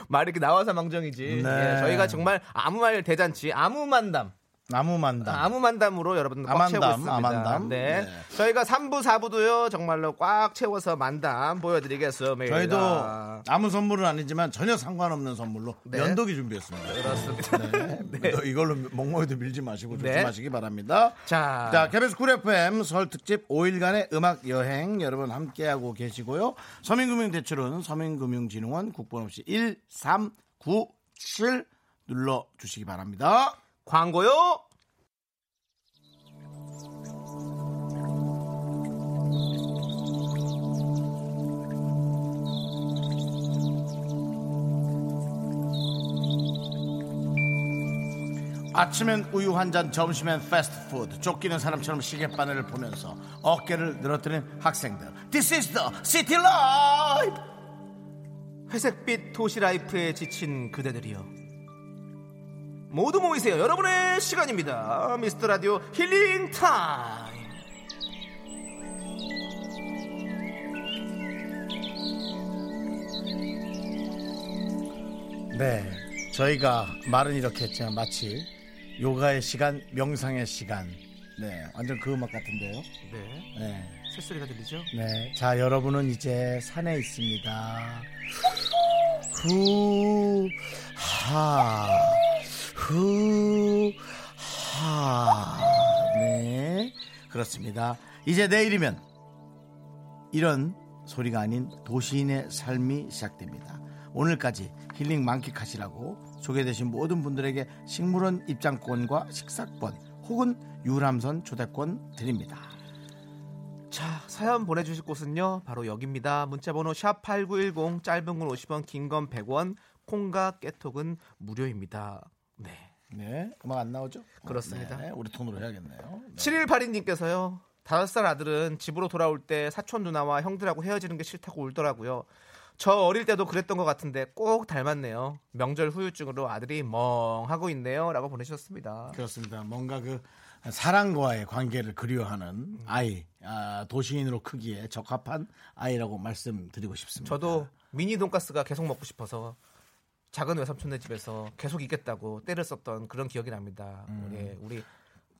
말이 이렇게 나와서 망정이지. 네. 예, 저희가 정말 아무 말 대잔치 아무 만담. 아무 만담으로 여러분들 꽉 채우고 있습니다. 아만담. 네. 네. 저희가 3부, 4부도요 정말로 꽉 채워서 만담 보여드리겠습니다. 저희도 아무 선물은 아니지만 전혀 상관없는 선물로 네. 면도기 준비했습니다. 그렇습니다. 네. 네. 이걸로 목모이도 밀지 마시고 조심하시기 네. 바랍니다. 자, KBS 쿨 FM 설 특집 5일간의 음악 여행 여러분 함께하고 계시고요. 서민금융대출은 서민금융진흥원 국번 없이 1397 눌러주시기 바랍니다. 광고요. 아침엔 우유 한 잔, 점심엔 패스트푸드, 쫓기는 사람처럼 시계바늘을 보면서 어깨를 늘어뜨린 학생들. This is the city life. 회색빛 도시 라이프에 지친 그대들이여 모두 모이세요. 여러분의 시간입니다. 미스터 라디오 힐링 타임. 네, 저희가 말은 이렇게 했지만 마치 요가의 시간, 명상의 시간. 네, 완전 그 음악 같은데요. 네, 네. 새소리가 들리죠? 네, 자, 여러분은 이제 산에 있습니다. 후하 후하. 네, 그렇습니다. 이제 내일이면 이런 소리가 아닌 도시인의 삶이 시작됩니다. 오늘까지 힐링 만끽하시라고 소개되신 모든 분들에게 식물원 입장권과 식사권 혹은 유람선 초대권 드립니다. 자, 사연 보내주실 곳은요 바로 여기입니다. 문자번호 샵8910 짧은 건 50원 긴 건 100원 콩과 깨톡은 무료입니다. 네. 네. 음악 안 나오죠? 그렇습니다. 네, 우리 톤으로 해야겠네요. 네. 7182님께서요. 5살 아들은 집으로 돌아올 때 사촌 누나와 형들하고 헤어지는 게 싫다고 울더라고요. 저 어릴 때도 그랬던 것 같은데 꼭 닮았네요. 명절 후유증으로 아들이 멍하고 있네요. 라고 보내주셨습니다. 그렇습니다. 뭔가 그 사랑과의 관계를 그리워하는 아이, 도시인으로 크기에 적합한 아이라고 말씀드리고 싶습니다. 저도 미니 돈가스가 계속 먹고 싶어서 작은 외삼촌네 집에서 계속 있겠다고 때를 썼던 그런 기억이 납니다. 예, 우리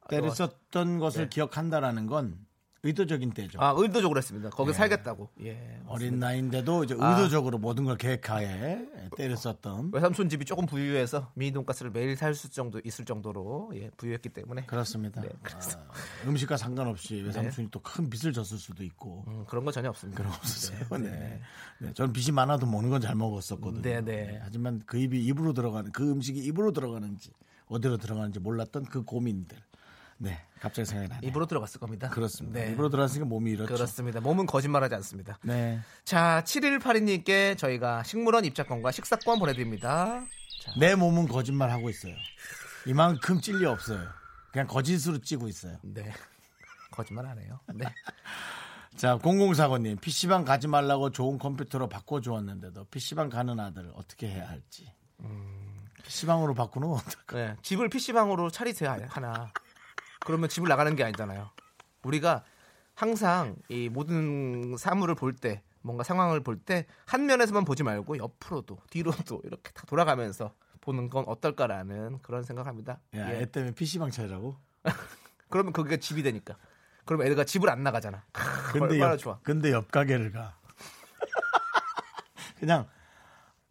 때를 썼던 것을 네. 기억한다라는 건 의도적인 때죠. 아, 의도적으로 했습니다. 거기 예. 살겠다고. 예, 어린 나이인데도 이제 의도적으로 모든 걸 계획하에 때를 썼던. 외삼촌 집이 조금 부유해서 미니 돈가스를 매일 살 수 정도 있을 정도로 예, 부유했기 때문에. 그렇습니다. 네, 아, 음식과 상관없이 외삼촌이 네. 또 큰 빚을 졌을 수도 있고. 그런 거 전혀 없습니다. 그런 거 없으세요. 네. 네. 네. 저는 빚이 많아도 먹는 건 잘 먹었었거든요. 네, 네. 네. 하지만 그 입이 입으로 들어가는 그 음식이 입으로 들어가는지 어디로 들어가는지 몰랐던 그 고민들. 네, 갑자기 생각이 나네요. 입으로 들어갔을 겁니다. 그렇습니다. 네. 입으로 들어갔으니까 몸이 이렇죠. 그렇습니다. 몸은 거짓말하지 않습니다. 네. 자, 7182님께 저희가 식물원 입장권과 식사권 보내드립니다. 자. 내 몸은 거짓말하고 있어요. 이만큼 찔리 없어요. 그냥 거짓으로 찌고 있어요. 네, 거짓말 안 해요. 네. 자, 0045님 PC방 가지 말라고 좋은 컴퓨터로 바꿔주었는데도 PC방 가는 아들 어떻게 해야 할지. PC방으로 바꾸는 건 어떨까? 네, 집을 PC방으로 차리세요 하나. 그러면 집을 나가는 게 아니잖아요. 우리가 항상 이 모든 사물을 볼 때 뭔가 상황을 볼 때 한 면에서만 보지 말고 옆으로도 뒤로도 이렇게 다 돌아가면서 보는 건 어떨까라는 그런 생각합니다. 야, 애 때문에 PC방 차리라고? 그러면 그게 집이 되니까. 그럼 애가 집을 안 나가잖아. 근데 얼마나 좋아. 근데 옆 가게를 가. 그냥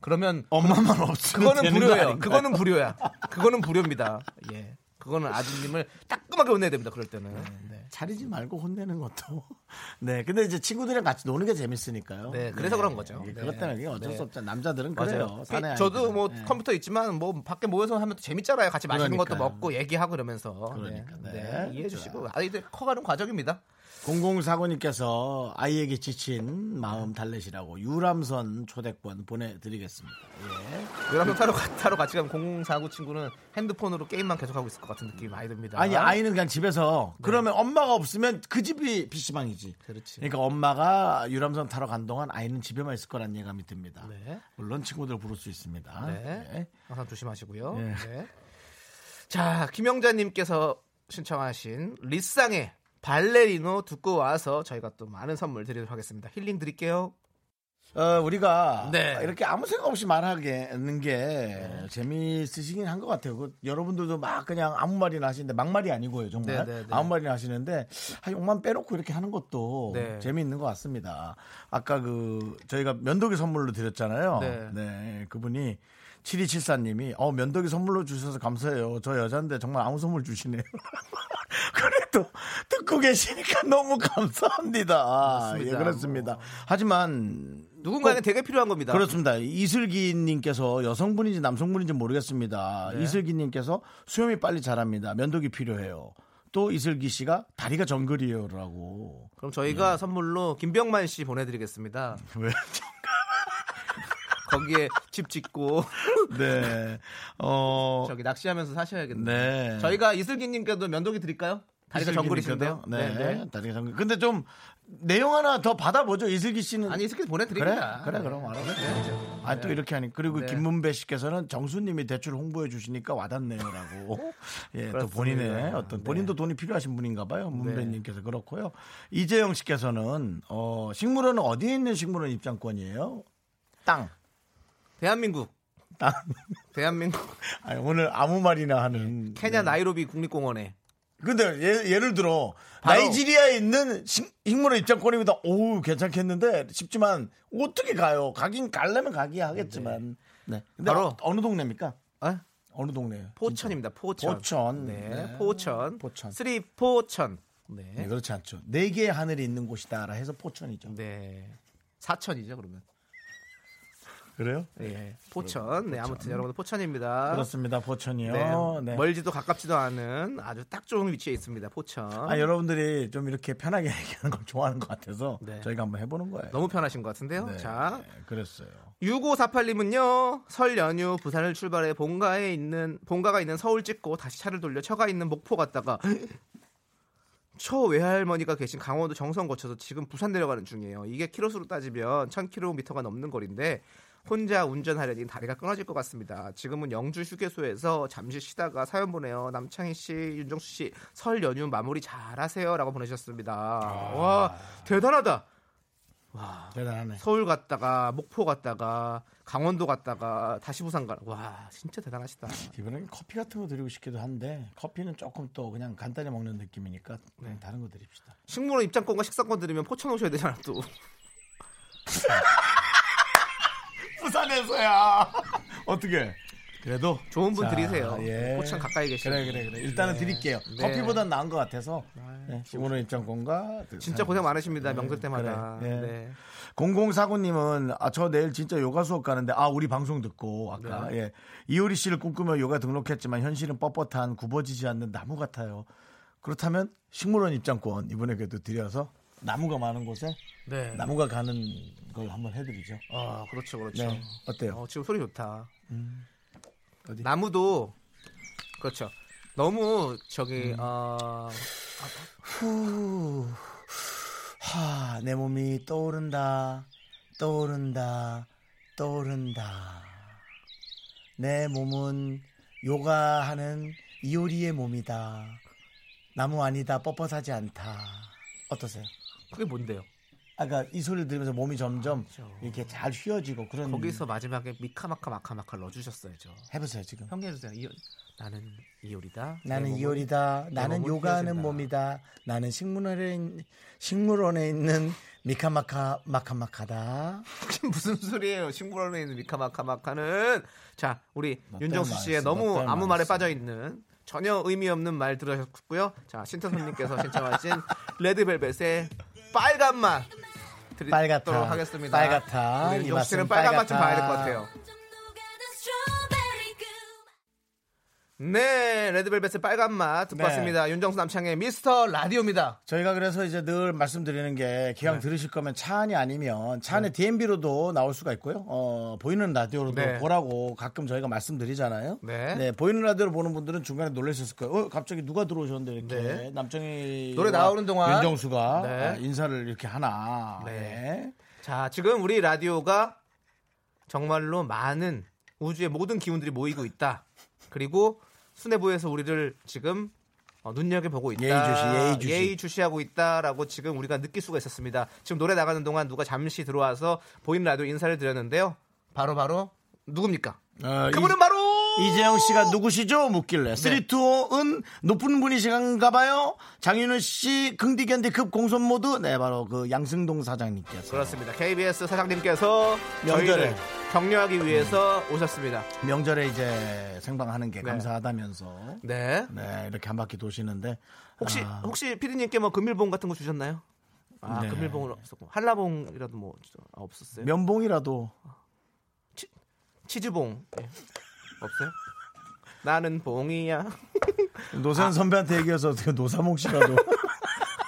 그러면 엄마만 없으면 그거는 되는 불효예요. 거 그거는 불효야. 그거는 불효입니다. 예. 그거는 아드님을 따끔하게 혼내야 됩니다. 그럴 때는 네, 네. 차리지 말고 혼내는 것도 네. 근데 이제 친구들이랑 같이 노는 게 재밌으니까요. 네, 그래서 네. 그런 거죠. 네. 그렇다는 게 어쩔 네. 수 없잖아요. 남자들은 맞아요. 그래요. 저도 뭐 네. 컴퓨터 있지만 뭐 밖에 모여서 하면 또 재밌잖아요. 같이 맛있는 그러니까요. 것도 먹고 얘기하고 이러면서 그러니까 네. 네. 네. 이해해 주시고 아이들 커가는 과정입니다. 0049님께서 아이에게 지친 마음 달래시라고 유람선 초대권 보내드리겠습니다. 예. 유람선 타러 같이 가면 0049 친구는 핸드폰으로 게임만 계속하고 있을 것 같은 느낌이 많이 듭니다. 아니 아이는 그냥 집에서 네. 그러면 엄마가 없으면 그 집이 PC방이지. 그렇지. 그러니까 엄마가 유람선 타러 간 동안 아이는 집에만 있을 거란 예감이 듭니다. 네. 물론 친구들 부를 수 있습니다. 네. 네. 항상 조심하시고요. 네. 네. 자, 김영자님께서 신청하신 리쌍의 발레리노 듣고 와서 저희가 또 많은 선물 드리도록 하겠습니다. 힐링 드릴게요. 우리가 네. 이렇게 아무 생각 없이 말하는 게 네. 재미있으시긴 한 것 같아요. 여러분들도 막 그냥 아무 말이나 하시는데 막말이 아니고요. 정말 네, 네, 네. 아무 말이나 하시는데 한 욕만 빼놓고 이렇게 하는 것도 네. 재미있는 것 같습니다. 아까 그 저희가 면도기 선물로 드렸잖아요. 네, 네. 그분이 7274님이 면도기 선물로 주셔서 감사해요. 저 여자인데 정말 아무 선물 주시네요. 그래도 듣고 계시니까 너무 감사합니다. 예, 그렇습니다. 뭐. 하지만 누군가에게 되게 필요한 겁니다. 그렇습니다. 이슬기님께서 여성분인지 남성분인지 모르겠습니다. 네. 이슬기님께서 수염이 빨리 자랍니다. 면도기 필요해요. 또 이슬기 씨가 다리가 정글이에요라고. 그럼 저희가 네. 선물로 김병만 씨 보내드리겠습니다. 왜? 거기에 집 짓고 네. 저기 낚시하면서 사셔야겠네요. 네. 저희가 이슬기님께도 면도기 드릴까요? 다리가 정글이신데요. 네. 네. 네. 다리가 정글. 근데 좀 내용 하나 더 받아보죠. 이슬기 씨는 아니 이슬기 보내드립니다. 그래 그럼 알아서. 네. 아, 또 이렇게 하니 그리고 네. 김문배 씨께서는 정수님이 대출 홍보해 주시니까 와닿네요라고. 예, 그렇습니다. 또 본인의 어떤 네. 본인도 돈이 필요하신 분인가봐요. 문배님께서 네. 그렇고요. 이재영 씨께서는 식물원은 어디에 있는 식물원 입장권이에요? 땅. 대한민국. 땅. 대한민국. 아니, 오늘 아무 말이나 하는. 케냐 네. 나이로비 국립공원에. 근데 예를 들어 나이지리아에 있는 식물원 입장권입니다. 오, 괜찮겠는데 싶지만 어떻게 가요? 가긴 가려면 가기 하겠지만. 네. 네. 근데 바로 어느 동네입니까? 아? 어느 동네예요? 포천입니다. 포천. 포천. 네. 네. 포천. 포천. 포천. 네. 네. 그렇지 않죠. 4개의 하늘이 있는 곳이다라 해서 포천이죠. 네. 사천이죠, 그러면. 그래요? 예, 포천. 포천. 네, 아무튼 여러분들 포천입니다. 그렇습니다, 포천이요. 네, 네. 멀지도 가깝지도 않은 아주 딱 좋은 위치에 있습니다, 포천. 아, 여러분들이 좀 이렇게 편하게 얘기하는 걸 좋아하는 것 같아서 네. 저희가 한번 해보는 거예요. 너무 편하신 것 같은데요. 네, 자, 네, 그랬어요. 6548님은요, 설 연휴 부산을 출발해 본가가 있는 서울 찍고 다시 차를 돌려 처가 있는 목포 갔다가. 초 외할머니가 계신 강원도 정선 거쳐서 지금 부산 내려가는 중이에요. 이게 키로수로 따지면 1000km가 넘는 거리인데 혼자 운전하려니 다리가 끊어질 것 같습니다. 지금은 영주 휴게소에서 잠시 쉬다가 사연 보내요. 남창희 씨, 윤정수 씨, 설 연휴 마무리 잘하세요 라고 보내셨습니다. 와, 대단하다. 와, 대단하네. 서울 갔다가 목포 갔다가 강원도 갔다가 다시 부산 가. 와, 진짜 대단하시다. 이번엔 커피 같은 거 드리고 싶기도 한데 커피는 조금 또 그냥 간단히 먹는 느낌이니까 그냥 다른 거 드립시다. 식물원 입장권과 식사권 드리면 포천 오셔야 되잖아 또. 부산에서야. 어떻게? 그래도 좋은 분 자, 드리세요. 예. 포천 가까이 계시는. 그래. 일단은 네. 드릴게요. 네. 커피보단 나은 것 같아서. 오늘 네. 입장권과 진짜 고생 많으십니다. 네. 명절 때마다. 그래. 네. 네. 0049님은 아, 저 내일 진짜 요가 수업 가는데 아 우리 방송 듣고 아까 네. 예. 이효리 씨를 꿈꾸며 요가 등록했지만 현실은 뻣뻣한 굽어지지 않는 나무 같아요. 그렇다면 식물원 입장권 이번에 그래도 드려서 나무가 많은 곳에 네. 나무가 가는 걸 한번 해드리죠. 아 그렇죠. 네. 어때요? 지금 소리 좋다. 어디? 나무도 그렇죠. 너무 저기 하, 내 몸이 떠오른다. 내 몸은 요가하는 이효리의 몸이다. 나무 아니다. 뻣뻣하지 않다. 어떠세요? 그게 뭔데요? 아까 이 소리를 들으면서 몸이 점점 그렇죠. 이렇게 잘 휘어지고 그런 거기서 마지막에 미카마카 넣어주셨어야죠. 해보세요 지금. 형님 해주세요. 나는 이효리다. 나는 요가하는 휘어진다. 몸이다. 나는 식물원에 있는 미카마카다. 무슨 소리예요? 식물원에 있는 미카마카마카는 자 우리 윤정수 씨의 너무 아무 말에 빠져 있는. 전혀 의미 없는 말 들으셨고요. 자, 신태선님께서 신청하신 레드벨벳의 빨간 맛 드리도록 하겠습니다. 빨갛다. 이 맛은 빨간 맛 좀 봐야 될 것 같아요. 네, 레드벨벳의 빨간 맛 듣고 왔습니다. 윤정수 남창의 미스터 라디오입니다. 저희가 그래서 이제 늘 말씀드리는 게 기왕 들으실 거면 차 안이 아니면 차 안에 DMB로도 나올 수가 있고요. 보이는 라디오로도 보라고 가끔 저희가 말씀드리잖아요. 네, 보이는 라디오로 보는 분들은 중간에 놀라셨을 거예요. 갑자기 누가 들어오셨는데 이렇게 남창희 노래 나오는 동안 윤정수가 인사를 이렇게 하나. 네. 자, 지금 우리 라디오가 정말로 많은 우주의 모든 기운들이 모이고 있다. 그리고 수뇌부에서 우리를 지금 눈여겨보고 있다. 예의주시하고 있다라고 지금 우리가 느낄 수가 있었습니다. 지금 노래 나가는 동안 누가 잠시 들어와서 보이는 라디오 인사를 드렸는데요. 바로 누굽니까? 그분은 바로 이재영 씨가 누구시죠? 묻길래 325은 높은 분이신가 봐요. 장윤우 씨 긍디견디 급 공손 모드. 네, 바로 그 양승동 사장님께서. 그렇습니다. KBS 사장님께서 명절에 격려하기 위해서 오셨습니다. 명절에 이제 생방하는 게 감사하다면서. 네, 이렇게 한 바퀴 도시는데 혹시 피디님께 뭐 금일봉 같은 거 주셨나요? 아, 금일봉으로 없었고 한라봉이라도 뭐 없었어요? 면봉이라도 치즈봉. 네. 없어요? 나는 봉이야. 노선 선배한테 얘기해서 어떻게 노사몽 씨라도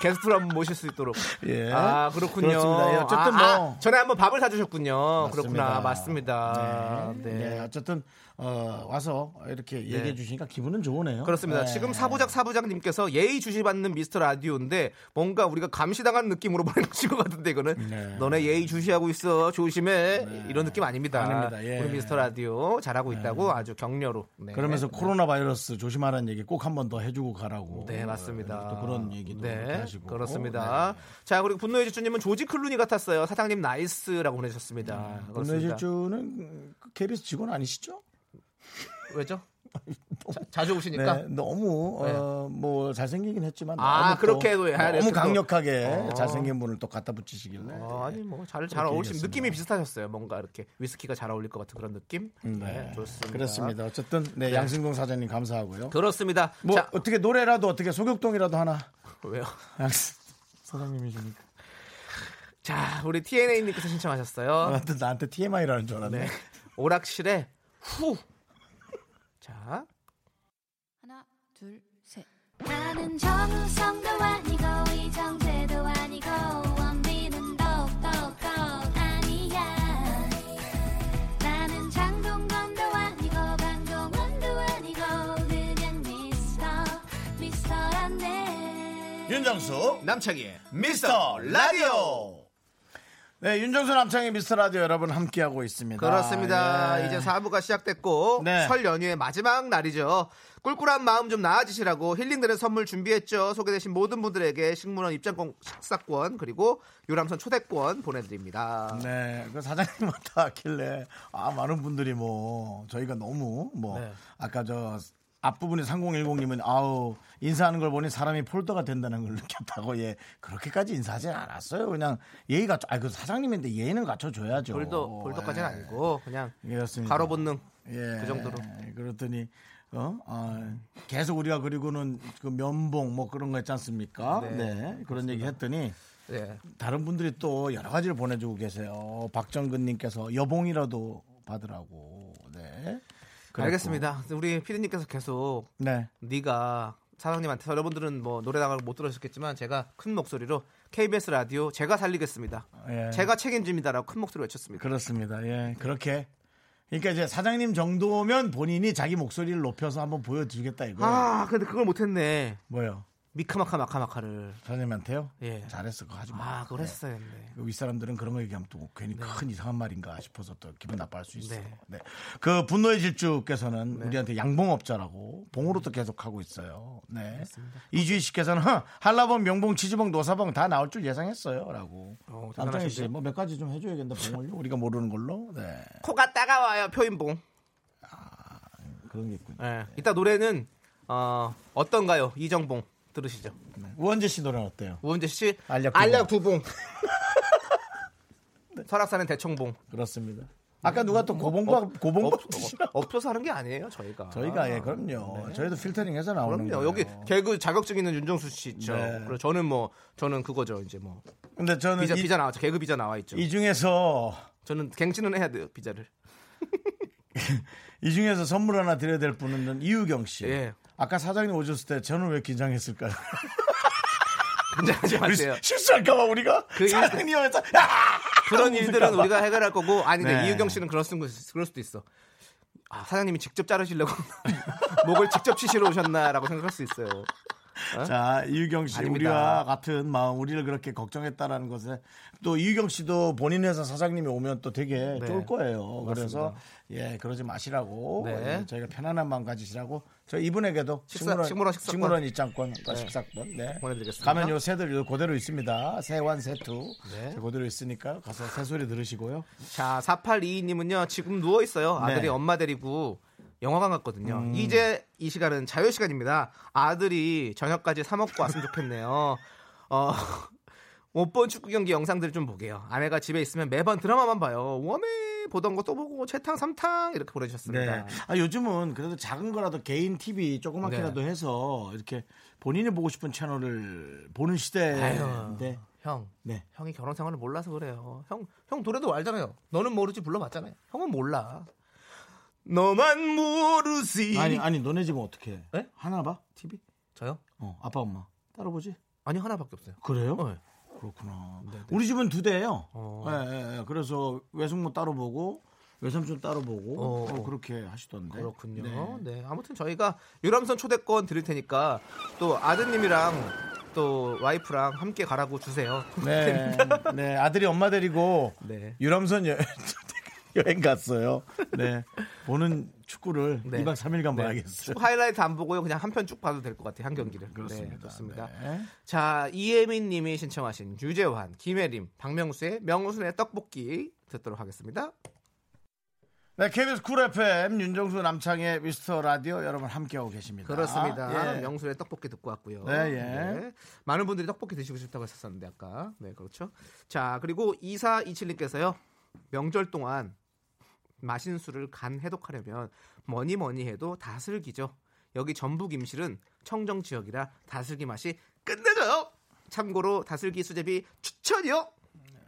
게스트로 한번 모실 수 있도록. 예. 아 그렇군요. 그렇습니다. 예, 어쨌든 뭐 전에 한번 밥을 사주셨군요. 그렇구나. 맞습니다. 네. 어쨌든 와서 이렇게 얘기해 주시니까 기분은 좋으네요. 그렇습니다. 네. 지금 사부장님께서 예의 주시받는 미스터 라디오인데 뭔가 우리가 감시당한 느낌으로 보내주신 것 같은데 이거는 너네 예의 주시하고 있어 조심해 이런 느낌 아닙니다. 예. 우리 미스터 라디오 잘하고 있다고 아주 격려로. 네. 그러면서 코로나 바이러스 조심하라는 얘기 꼭 한 번 더 해주고 가라고. 네 맞습니다. 또 그런 얘기도. 네. 그렇습니다. 자 그리고 분노의 질주님은 조지 클루니 같았어요. 사장님 나이스라고 보내셨습니다. 분노의 질주는 KBS 직원 아니시죠? 왜죠? 자주 오시니까 너무 뭐 잘생기긴 했지만 그렇게도 너무 강력하게 잘생긴 분을 또 갖다 붙이시길래 아니 뭐 잘 어울리신 느낌이 비슷하셨어요. 뭔가 이렇게 위스키가 잘 어울릴 것 같은 그런 느낌. 네 좋습니다. 그렇습니다. 어쨌든 양승동 사장님 감사하고요. 그렇습니다. 뭐 자, 어떻게 노래라도 어떻게 소격동이라도 하나 왜요? 사장님이시니까. 자 우리 TNA님께서 신청하셨어요. 나한테 TMI라는 줄 알았네. 오락실에 후. 자 하나 둘 셋. 나는 정우성도 아니고 이정재도 아니고 원빈은 더욱 아니야. 나는 장동건도 아니고 강동원도 아니고 그냥 미스터란데. 윤정수 남창희 미스터 라디오. 네, 윤정수 남창희 미스터 라디오 여러분 함께하고 있습니다. 그렇습니다. 예. 이제 4부가 시작됐고 네. 설 연휴의 마지막 날이죠. 꿀꿀한 마음 좀 나아지시라고 힐링되는 선물 준비했죠. 소개되신 모든 분들에게 식물원 입장권, 식사권 그리고 유람선 초대권 보내드립니다. 네, 그 사장님한테 왔길래 아 많은 분들이 뭐 저희가 너무 뭐 네. 아까 저 앞부분에 3010님은 아우 인사하는 걸 보니 사람이 폴더가 된다는 걸 느꼈다고. 예, 그렇게까지 인사하진 않았어요. 그냥 예의가 아 그 사장님인데 예의는 갖춰줘야죠. 폴더까지는 예. 아니고 그냥 가로 본능 예. 그 정도로. 그랬더니 계속 우리가 그리고는 그 면봉 뭐 그런 거 있지 않습니까? 네, 네. 그런 얘기 했더니 네. 다른 분들이 또 여러 가지를 보내주고 계세요. 박정근님께서 여봉이라도 받으라고. 네. 그랬고. 알겠습니다. 우리 피디님께서 계속 네. 네가 사장님한테 여러분들은 뭐 노래 나가고 못 들으셨겠지만 제가 큰 목소리로 KBS 라디오 제가 살리겠습니다. 예. 제가 책임집니다라고 큰 목소리로 외쳤습니다. 그렇습니다. 예, 그렇게. 그러니까 이제 사장님 정도면 본인이 자기 목소리를 높여서 한번 보여주겠다 이거. 아, 근데 그걸 못했네. 뭐요? 미카마카 마카마카를 사장님한테요? 예, 잘했어. 그거 하지 마. 아, 그걸 했어야 했네. 네. 윗사람들은 그런 거 얘기하면 또 괜히 네. 큰 이상한 말인가 싶어서 또 기분 나빠할 수 있어요. 네. 네. 그 분노의 질주께서는 네. 우리한테 양봉업자라고 봉으로도 계속 하고 있어요. 네. 맞습니다. 이주희 씨께서는 한라봉, 명봉, 치즈봉, 노사봉 다 나올 줄 예상했어요라고. 남정희 씨, 뭐 몇 가지 좀 해줘야겠다. 봉을요? 우리가 모르는 걸로. 네. 코가 따가워요. 표인봉. 아, 그런 게 있군요. 네. 네. 이따 노래는 어떤가요? 이정봉. 들으시죠. 네. 우원재 씨 노래는 어때요? 우원재 씨 알약 두봉. 네. 설악산은 대청봉. 그렇습니다. 아까 누가 또 고봉밥 엎혀서 하는 게 아니에요, 저희가. 저희가 예, 그럼요. 네. 저희도 필터링해서 나오는 거예요. 여기 개그 자격증 있는 윤정수 씨 있죠. 네. 그리고 저는 그거죠, 이제 뭐. 근데 저는 비자 나왔죠. 개그 비자 나와 있죠. 이 중에서 저는 갱신은 해야 돼요, 비자를. 이 중에서 선물 하나 드려야 될 분은 이유경 씨. 예. 아까 사장님 오셨을 때 저는 왜 긴장했을까요? 긴장하지 마세요. 실수할까봐 우리가 사장님한테 그런 일들은 우리가 해결할 거고. 아니 근데 네. 이유경 씨는 그럴 수도 있어. 아, 사장님이 직접 자르시려고 목을 직접 치시러 오셨나라고 생각할 수 있어요. 어? 자, 이유경 씨, 아닙니다. 우리와 같은 마음, 우리를 그렇게 걱정했다라는 것에 또 이유경 씨도 본인 회사 사장님이 오면 또 되게 쫄 네. 거예요. 그래서 예, 그러지 마시라고 네. 예, 저희가 편안한 마음 가지시라고 저희 이분에게도 식물원 입장권, 네. 식사권 네. 보내드리겠습니다. 가면 요 새들 그대로 있습니다. 새완, 새투 네. 그대로 있으니까 가서 새소리 들으시고요. 자, 4822님은요 지금 누워 있어요. 아들이 네. 엄마 데리고 영화관 갔거든요. 이제 이 시간은 자유 시간입니다. 아들이 저녁까지 사 먹고 왔으면 좋겠네요. 못 본 축구 경기 영상들을 좀 보게요. 아내가 집에 있으면 매번 드라마만 봐요. 워메 보던 거 또 보고 채탕 삼탕 이렇게 보내주셨습니다. 네. 아, 요즘은 그래도 작은 거라도 개인 TV 조그맣게라도 네. 해서 이렇게 본인이 보고 싶은 채널을 보는 시대인데. 형, 네. 형이 결혼 생활을 몰라서 그래요. 형 노래도 알잖아요. 너는 모르지 불러봤잖아요. 형은 몰라. 너만 모르지. 아니 너네 집은 어떻게 해? 네? 하나 봐? TV? 저요? 아빠 엄마 따로 보지? 아니 하나밖에 없어요. 그래요? 네. 그렇구나. 네네. 우리 집은 두 대예요. 네. 그래서 외숙모 따로 보고 외삼촌 따로 보고 그렇게 하시던데. 그렇군요. 네. 네. 아무튼 저희가 유람선 초대권 드릴 테니까 또 아드님이랑 또 와이프랑 함께 가라고 주세요. 네. 네. 아들이 엄마 데리고 네. 유람선 여행 갔어요. 네. 보는 축구를 네. 2박 3일간 네. 봐야겠어요. 하이라이트 안 보고요. 그냥 한 편 쭉 봐도 될 것 같아요. 한 경기를. 그렇습니다. 네, 좋습니다. 네. 자, 이혜민 님이 신청하신 유재환, 김혜림, 박명수의 명순의 떡볶이 듣도록 하겠습니다. 네, KBS 쿨 FM 윤정수 남창의 미스터 라디오 여러분 함께하고 계십니다. 그렇습니다. 예. 명수의 떡볶이 듣고 왔고요. 네, 예. 네. 많은 분들이 떡볶이 드시고 싶다고 했었는데 아까. 네, 그렇죠. 자, 그리고 2427님께서요. 명절 동안 마신 술을 간 해독하려면 뭐니 해도 다슬기죠. 여기 전북 임실은 청정 지역이라 다슬기 맛이 끝내줘요. 참고로 다슬기 수제비 추천이요.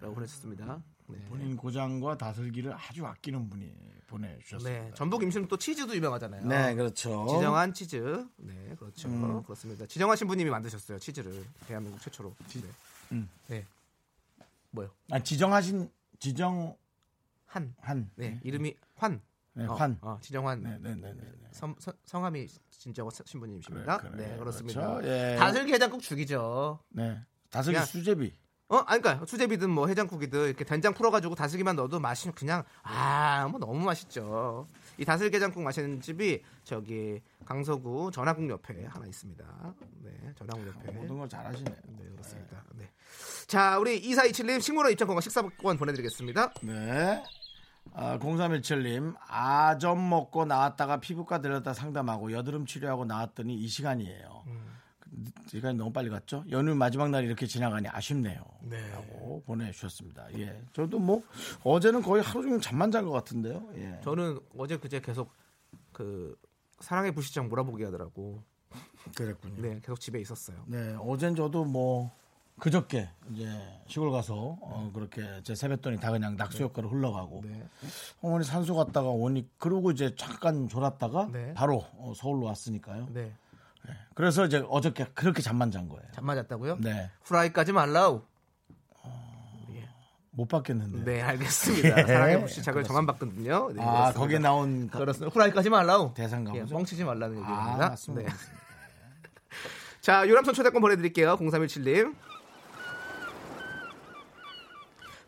라고 보내셨습니다. 네. 본인 고장과 다슬기를 아주 아끼는 분이 보내주셨습니다. 네, 전북 임실은 또 치즈도 유명하잖아요. 네, 그렇죠. 지정한 치즈. 네, 그렇죠. 그렇습니다. 지정한 신부님이 만드셨어요. 치즈를 대한민국 최초로. 네. 네. 뭐요? 아, 지정. 한. 네, 이름이 환. 네, 환. 지정환. 네. 성함이 진짜 신부님이십니다. 네, 그렇습니다. 그렇죠. 예. 다슬기 해장국 죽이죠. 네, 다슬기 수제비. 그러니까 수제비든 뭐 해장국이든 이렇게 된장 풀어가지고 다슬기만 넣어도 맛이 그냥 뭐 너무 맛있죠. 이 다슬게장국 마시는 집이 저기 강서구 전화국 옆에 하나 있습니다. 네, 전화국 옆에. 모든 걸 잘하시네. 네, 그렇습니다. 네. 자, 우리 2427님 식물원 입장권과 식사권 보내드리겠습니다. 네. 0317님 아점 먹고 나왔다가 피부과 들렸다 상담하고 여드름 치료하고 나왔더니 이 시간이에요. 시간이 너무 빨리 갔죠. 연휴 마지막 날이 이렇게 지나가니 아쉽네요. 네. 라고 보내주셨습니다. 예, 저도 뭐 어제는 거의 하루 종일 잠만 잔 것 같은데요. 예. 저는 어제 그제 계속 그 사랑의 불시착 몰아보게 하더라고. 그랬군요. 네, 계속 집에 있었어요. 네, 어젠 저도 뭐 그저께 이제 시골 가서 그렇게 제 세뱃돈이 다 그냥 낙수효과로 흘러가고 어머니 산소 갔다가 오니 그러고 이제 잠깐 졸았다가 바로 서울로 왔으니까요. 네. 네. 그래서 이제 어저께 그렇게 잠만 잔 거예요. 잠만 잤다고요? 네. 후라이까지 말라우. 예. 못 받겠는데. 네, 알겠습니다. 예. 사랑의 불시착을 저만 받거든요. 네, 아, 거기에 나온 그렇습니다. 후라이까지 말라우. 대상가 보죠. 예, 멍치지 말라는 얘기입니다. 아, 맞습니다. 네. 자, 유람선 초대권 보내드릴게요. 0317님.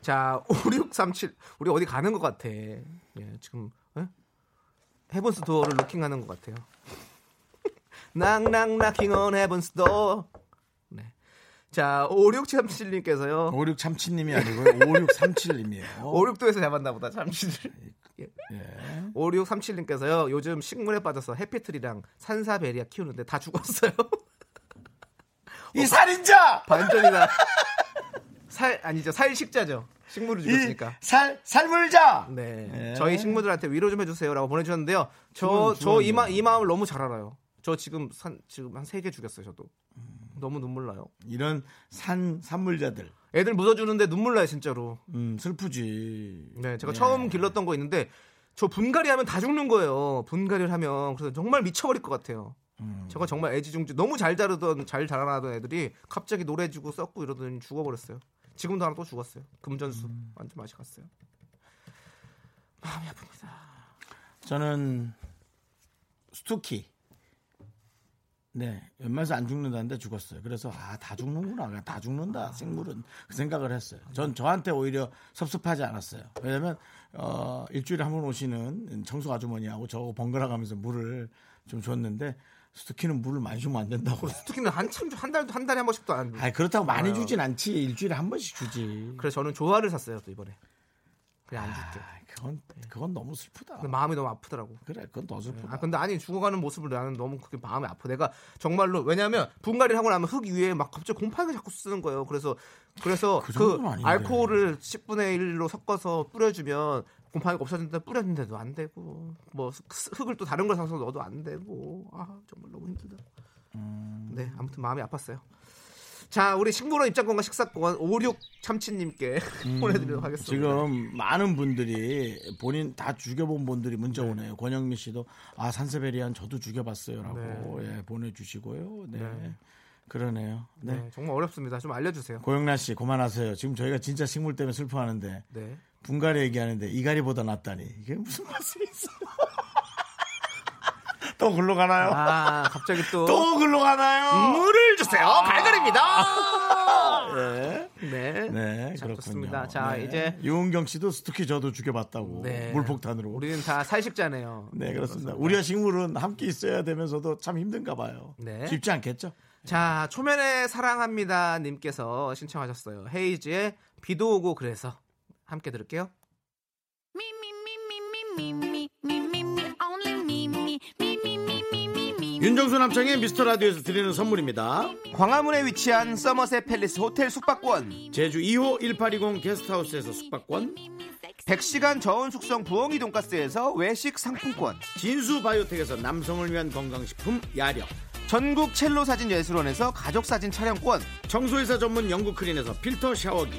자, 5637. 우리 어디 가는 것 같아. 예, 지금 헤븐스 도어를 루킹하는 것 같아요. 낭낭 락킹 온 헤븐스 도어. 네. 자, 5637님께서요. 5637님이 아니고요. 5637님이에요. 56도에서 잡았나 보다. 참치를. 예. 5637님께서요. 요즘 식물에 빠져서 해피트리랑 산사베리아 키우는데 다 죽었어요. 이 살인자! 반전이다. 살 아니죠. 살식자죠. 식물을 죽였으니까. 살 살물자. 네. 네. 저희 식물들한테 위로 좀 해주세요라고 보내주셨는데요. 저 이 마음을 너무 잘 알아요. 저 지금 한 3개 죽였어요. 저도 너무 눈물 나요. 이런 산물자들. 애들 묻어주는데 눈물 나요 진짜로. 슬프지. 네, 제가 처음 길렀던 거 있는데 저 분갈이 하면 다 죽는 거예요. 분갈이를 하면 그래서 정말 미쳐버릴 것 같아요. 제가 정말 애지중지 너무 잘 자라나던 애들이 갑자기 노래지고 썩고 이러더니 죽어버렸어요. 지금도 하나 또 죽었어요. 금전수 완전 맛이 갔어요. 마음이 아픕니다. 저는 스투키. 네, 웬만해서 안 죽는다는데 죽었어요. 그래서 다 죽는구나, 다 죽는다 생물은 그 생각을 했어요. 전 저한테 오히려 섭섭하지 않았어요. 왜냐하면 일주일에 한 번 오시는 청소 아주머니하고 저 번갈아 가면서 물을 좀 줬는데. 스투키는 물을 많이 주면 안 된다고. 스투키는 한참 한 달에 한 번씩도 안. 아, 그렇다고 많이 주진 않지. 일주일에 한 번씩 주지. 그래서 저는 조화를 샀어요 또 이번에. 그래 안 줄게. 그건 너무 슬프다. 근데 마음이 너무 아프더라고. 그래, 그건 더 슬프다. 근데 아니 죽어가는 모습을 나는 너무 그게 마음이 아파. 내가 정말로 왜냐하면 분갈이를 하고 나면 흙 위에 막 갑자기 곰팡이가 자꾸 쓰는 거예요. 그래서 그 알코올을 10분의 1로 섞어서 뿌려주면. 곰팡이가 없어진다 뿌렸는데도 안 되고 뭐 흙을 또 다른 걸 사서 넣어도 안 되고 정말 너무 힘들다. 네, 아무튼 마음이 아팠어요. 자, 우리 식물원 입장권과 식사권 56참치님께 보내드리도록 하겠습니다. 지금 많은 분들이 본인 다 죽여본 분들이 문자 오네요. 권영미 씨도 산세베리안 저도 죽여봤어요라고 보내주시고요. 네. 네. 그러네요. 네, 정말 어렵습니다. 좀 알려주세요. 고영란 씨, 그만하세요. 지금 저희가 진짜 식물 때문에 슬퍼하는데 분갈이 얘기하는데 이갈이보다 낫다니 이게 무슨 맛이 있어? 또 글로 가나요? 갑자기 또 글로 가나요? 물을 주세요. 발갈입니다. 네, 그렇습니다. 자, 이제 유은경 씨도 스투키 저도 죽여봤다고 물폭탄으로. 우리는 다 살식자네요. 네, 그렇습니다. 우리와 식물은 함께 있어야 되면서도 참 힘든가 봐요. 쉽지 않겠죠? 자, 초면에 사랑합니다 님께서 신청하셨어요. 헤이즈의 비도 오고 그래서 함께 들을게요. 윤정수 남창의 미스터 라디오에서 드리는 선물입니다. 광화문에 위치한 써머스 팰리스 호텔 숙박권, 제주 2호 1820 게스트하우스에서 숙박권, 100시간 저온 숙성 부엉이 돈가스에서 외식 상품권, 진수 바이오텍에서 남성을 위한 건강식품 야력, 전국 첼로 사진 예술원에서 가족 사진 촬영권, 청소회사 전문 영국 크린에서 필터 샤워기,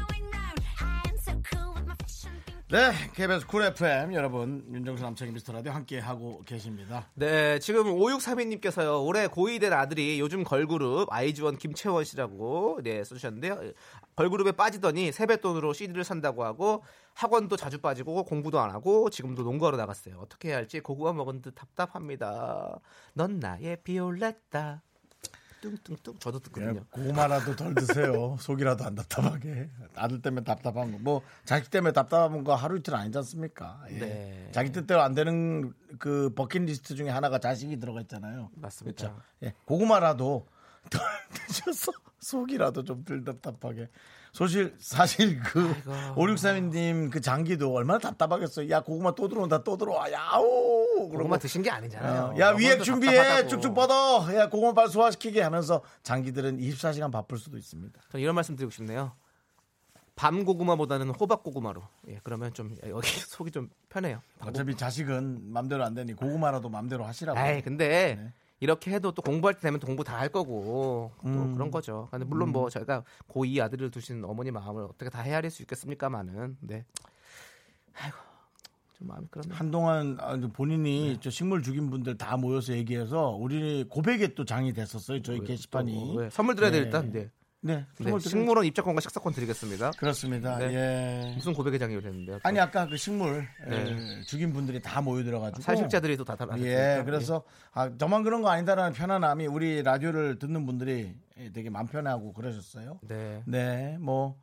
네, KBS 쿨 FM 여러분, 윤정수 남창희 미스터 라디오 함께하고 계십니다. 네, 지금 5632님께서요, 올해 고2 된 아들이 요즘 걸그룹 아이즈원 김채원 씨라고 네 써주셨는데요. 걸그룹에 빠지더니 세뱃돈으로 CD를 산다고 하고 학원도 자주 빠지고 공부도 안 하고 지금도 농구하러 나갔어요. 어떻게 해야 할지 고구마 먹은 듯 답답합니다. 넌 나의 비올렛다. 뚱뚱뚱 저도 듣거든요. 고구마라도 덜 드세요. 속이라도 안 답답하게. 아들 때문에 답답한 거, 뭐 자기 때문에 답답한 거 하루 이틀 아니지 않습니까? 예. 네. 자기 뜻대로 안 되는 그 버킷리스트 중에 하나가 자식이 들어가 있잖아요. 맞습니다. 그렇죠? 예. 고구마라도 덜 드셔서 속이라도 좀 덜 답답하게. 사실 그 5632님 그 장기도 얼마나 답답하겠어요. 야, 고구마 또 들어온다, 또 들어와. 야오. 고구마 드신 게 아니잖아요. 야, 위에 준비해. 답답하다고. 쭉쭉 뻗어. 야, 고구마 빨리 소화시키게 하면서 장기들은 24시간 바쁠 수도 있습니다. 전 이런 말씀 드리고 싶네요. 밤 고구마보다는 호박 고구마로. 예, 그러면 좀 여기 속이 좀 편해요. 어차피 자식은 맘대로 안 되니 고구마라도 맘대로 하시라고. 에이, 근데 네. 이렇게 해도 또 공부할 때 되면 공부 다 할 거고 또 그런 거죠. 근데 물론 뭐 저희가 고2 아들을 두신 어머니 마음을 어떻게 다 헤아릴 수 있겠습니까만은 네. 아이고 좀 마음이 그러네요. 한동안 본인이 네. 저 식물 죽인 분들 다 모여서 얘기해서 우리 고백에 또 장이 됐었어요. 저희 게시판이. 네. 선물 드려야 돼 일단. 네. 네, 네. 식물원 입장권과 식사권 드리겠습니다. 그렇습니다. 네. 예. 무슨 고백의 장이 됐는데요? 아니 아까 그 식물 네. 죽인 분들이 다 모여들어가지고 살식자들이 또 다 달아요. 예, 그래서 아, 저만 그런 거 아니다라는 편안함이 우리 라디오를 듣는 분들이 되게 마음 편하고 그러셨어요. 네, 네, 뭐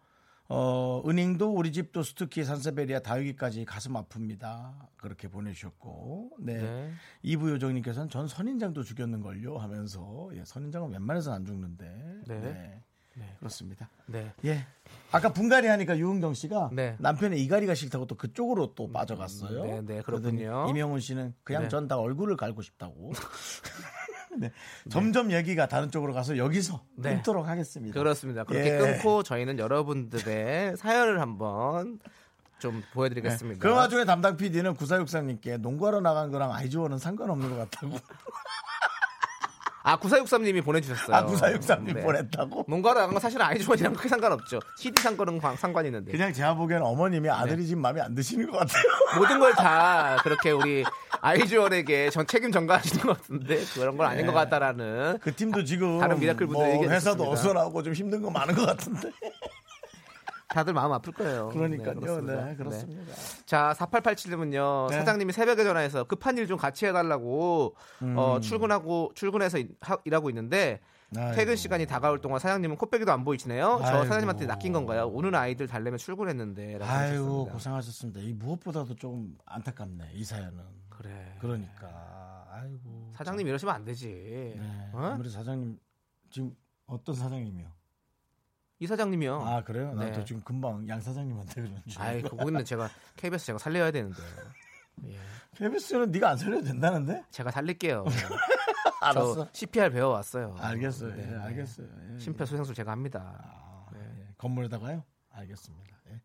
은행도 우리 집도 스투키 산세베리아 다 여기까지 가슴 아픕니다. 그렇게 보내주셨고, 네, 네. 이부요정님께서는 전 선인장도 죽였는걸요 하면서 예, 선인장은 웬만해서는 안 죽는데. 네. 네. 네. 그렇습니다. 네. 예. 아까 분갈이 하니까 유흥경 씨가 네. 남편의 이갈이가 싫다고 또 그쪽으로 또 빠져갔어요. 네, 네, 그렇군요. 임영훈 씨는 그냥 네. 전 다 얼굴을 갈고 싶다고. 네. 점점 얘기가 다른 쪽으로 가서 여기서 네. 끊도록 하겠습니다. 그렇습니다. 그렇게 예. 끊고 저희는 여러분들의 사연을 한번 좀 보여드리겠습니다. 네. 그 와중에 담당 PD는 9463님께 농구하러 나간 거랑 아이즈원은 상관없는 것 같다고. 아, 9463님이 보내주셨어요. 아, 9463님 네. 보냈다고? 농가로 나간 건 사실 아이즈원이랑 크게 상관없죠. CD 상권은 상관이 있는데. 그냥 제가 보기엔 어머님이 아들이 지금 마음에 안 드시는 것 같아요. 모든 걸 다 그렇게 우리 아이즈원에게 전 책임 전가하시는 것 같은데 그런 건 아닌 네. 것 같다라는. 그 팀도 지금 다른 미라클 분들에게 뭐 회사도 어서 나오고 좀 힘든 거 많은 것 같은데. 다들 마음 아플 거예요. 그러니까요. 네, 그렇습니다. 네, 그렇습니다. 네. 자, 4887님은요. 네. 사장님이 새벽에 전화해서 급한 일 좀 같이 해달라고 출근해서 일하고 있는데 아이고. 퇴근 시간이 다가올 동안 사장님은 코빼기도 안 보이시네요. 저 사장님한테 낚인 건가요? 오는 아이들 달래면 출근했는데. 아이고 고생하셨습니다. 이 무엇보다도 좀 안타깝네. 이 사연은. 그래. 그러니까. 아이고. 사장님 참. 이러시면 안 되지. 네. 어? 아무리 사장님 지금 어떤 사장님이요? 이 사장님이요. 아 그래요? 나도 네. 지금 금방 양 사장님한테 그런 줄. 아이 거기는 제가 KBS 제가 살려야 되는데. 예. KBS는 네가 안 살려도 된다는데? 제가 살릴게요. 알았어. 저 CPR 배워 왔어요. 알겠어요. 네. 예, 알겠어요. 예. 심폐소생술 제가 합니다. 아, 네. 예. 건물에다가요? 알겠습니다. 예.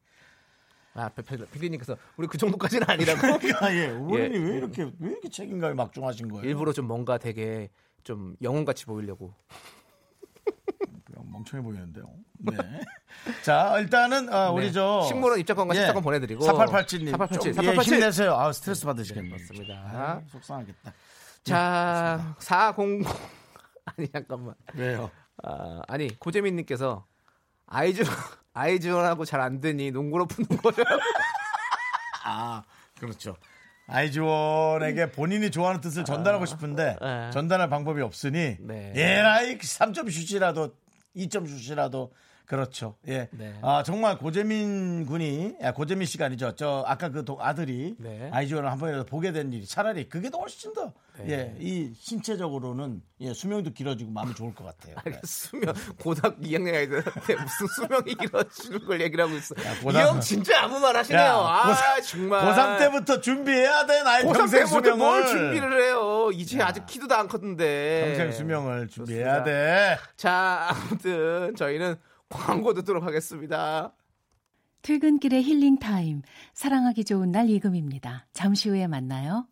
아, PD님께서 우리 그 정도까지는 아니라고. 아, 예. 우리 예. 왜 이렇게 책임감이 막중하신 거예요? 일부러 좀 뭔가 되게 좀 영혼같이 보이려고. 멍청해 보이는데요. 네. 자, 일단은 우리 네. 저 식물원 입장권과 식사권 예. 보내드리고 4887님 4887 힘내세요. 아, 스트레스 받으시겠네요. 맞습니다. 아, 속상하겠다. 자, 400 아니 잠깐만. 왜요? 아니 고재민님께서 아이즈원하고 잘 안 되니 농구로 푸는 거라고. 아, 그렇죠. 아이즈원에게 본인이 좋아하는 뜻을 전달하고 싶은데 전달할 방법이 없으니 네. 예, 라이 3점 슛이라도 2점 슛이라도 그렇죠. 예. 네. 아 정말 고재민 씨가 아니죠. 저 아까 그 아들이 네. 아이즈원을 한 번이라도 보게 된 일이 차라리 그게 더 훨씬 더 네. 예. 이 신체적으로는 예, 수명도 길어지고 마음이 좋을 것 같아요. 아니, 네. 수명 고등학교 2학년 아이들한테 무슨 수명이 길어지는 걸 얘기를 하고 있어. 이 형 진짜 아무 말 하시네요. 야, 아 정말. 고3 때부터 준비해야 돼. 나이 평생 수명을 뭘 준비를 해요. 이제 야. 아직 키도 다 안 컸는데. 평생 수명을 준비해야 돼. 자 아무튼 저희는. 광고 듣도록 하겠습니다. 퇴근길의 힐링 타임. 사랑하기 좋은 날 이금입니다. 잠시 후에 만나요.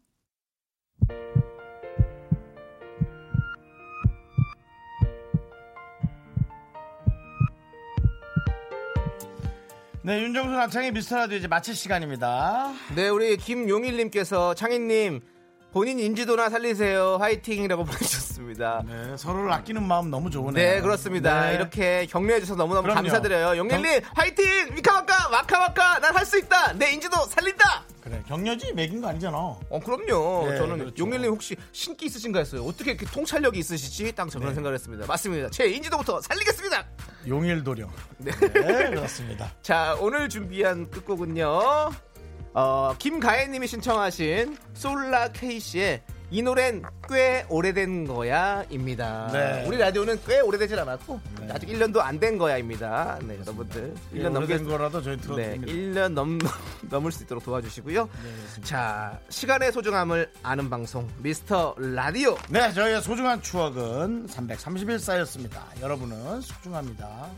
네, 윤정수 남창희 미스터라디오 이제 마칠 시간입니다. 네, 우리 김용일님께서 창희님 본인 인지도나 살리세요. 화이팅이라고 보내주셨습니다. 네, 서로를 아끼는 마음 너무 좋으네요. 네, 그렇습니다. 네. 이렇게 격려해주셔서 너무너무 그럼요. 감사드려요. 용일님 화이팅! 미카마카! 마카마카! 난 할 수 있다! 내 인지도 살린다! 그래, 격려지 매긴 거 아니잖아. 그럼요. 네, 저는 그렇죠. 용일님 혹시 신기 있으신가 했어요. 어떻게 이렇게 통찰력이 있으시지? 딱 저런 네. 생각을 했습니다. 맞습니다. 제 인지도부터 살리겠습니다! 용일 도령. 네. 네, 그렇습니다. 자, 오늘 준비한 끝곡은요. 김가혜님이 신청하신 솔라케이씨의 이 노래는 꽤 오래된 거야입니다. 네. 우리 라디오는 꽤 오래되진 않았고 네. 아직 1년도 안 된 거야입니다. 네, 여러분들 1년 넘게 거라도 저희 들어드립니다. 네, 1년 넘을 수 있도록 도와주시고요. 네, 자, 시간의 소중함을 아는 방송 미스터 라디오. 네, 저희의 소중한 추억은 331사였습니다. 여러분은 소중합니다.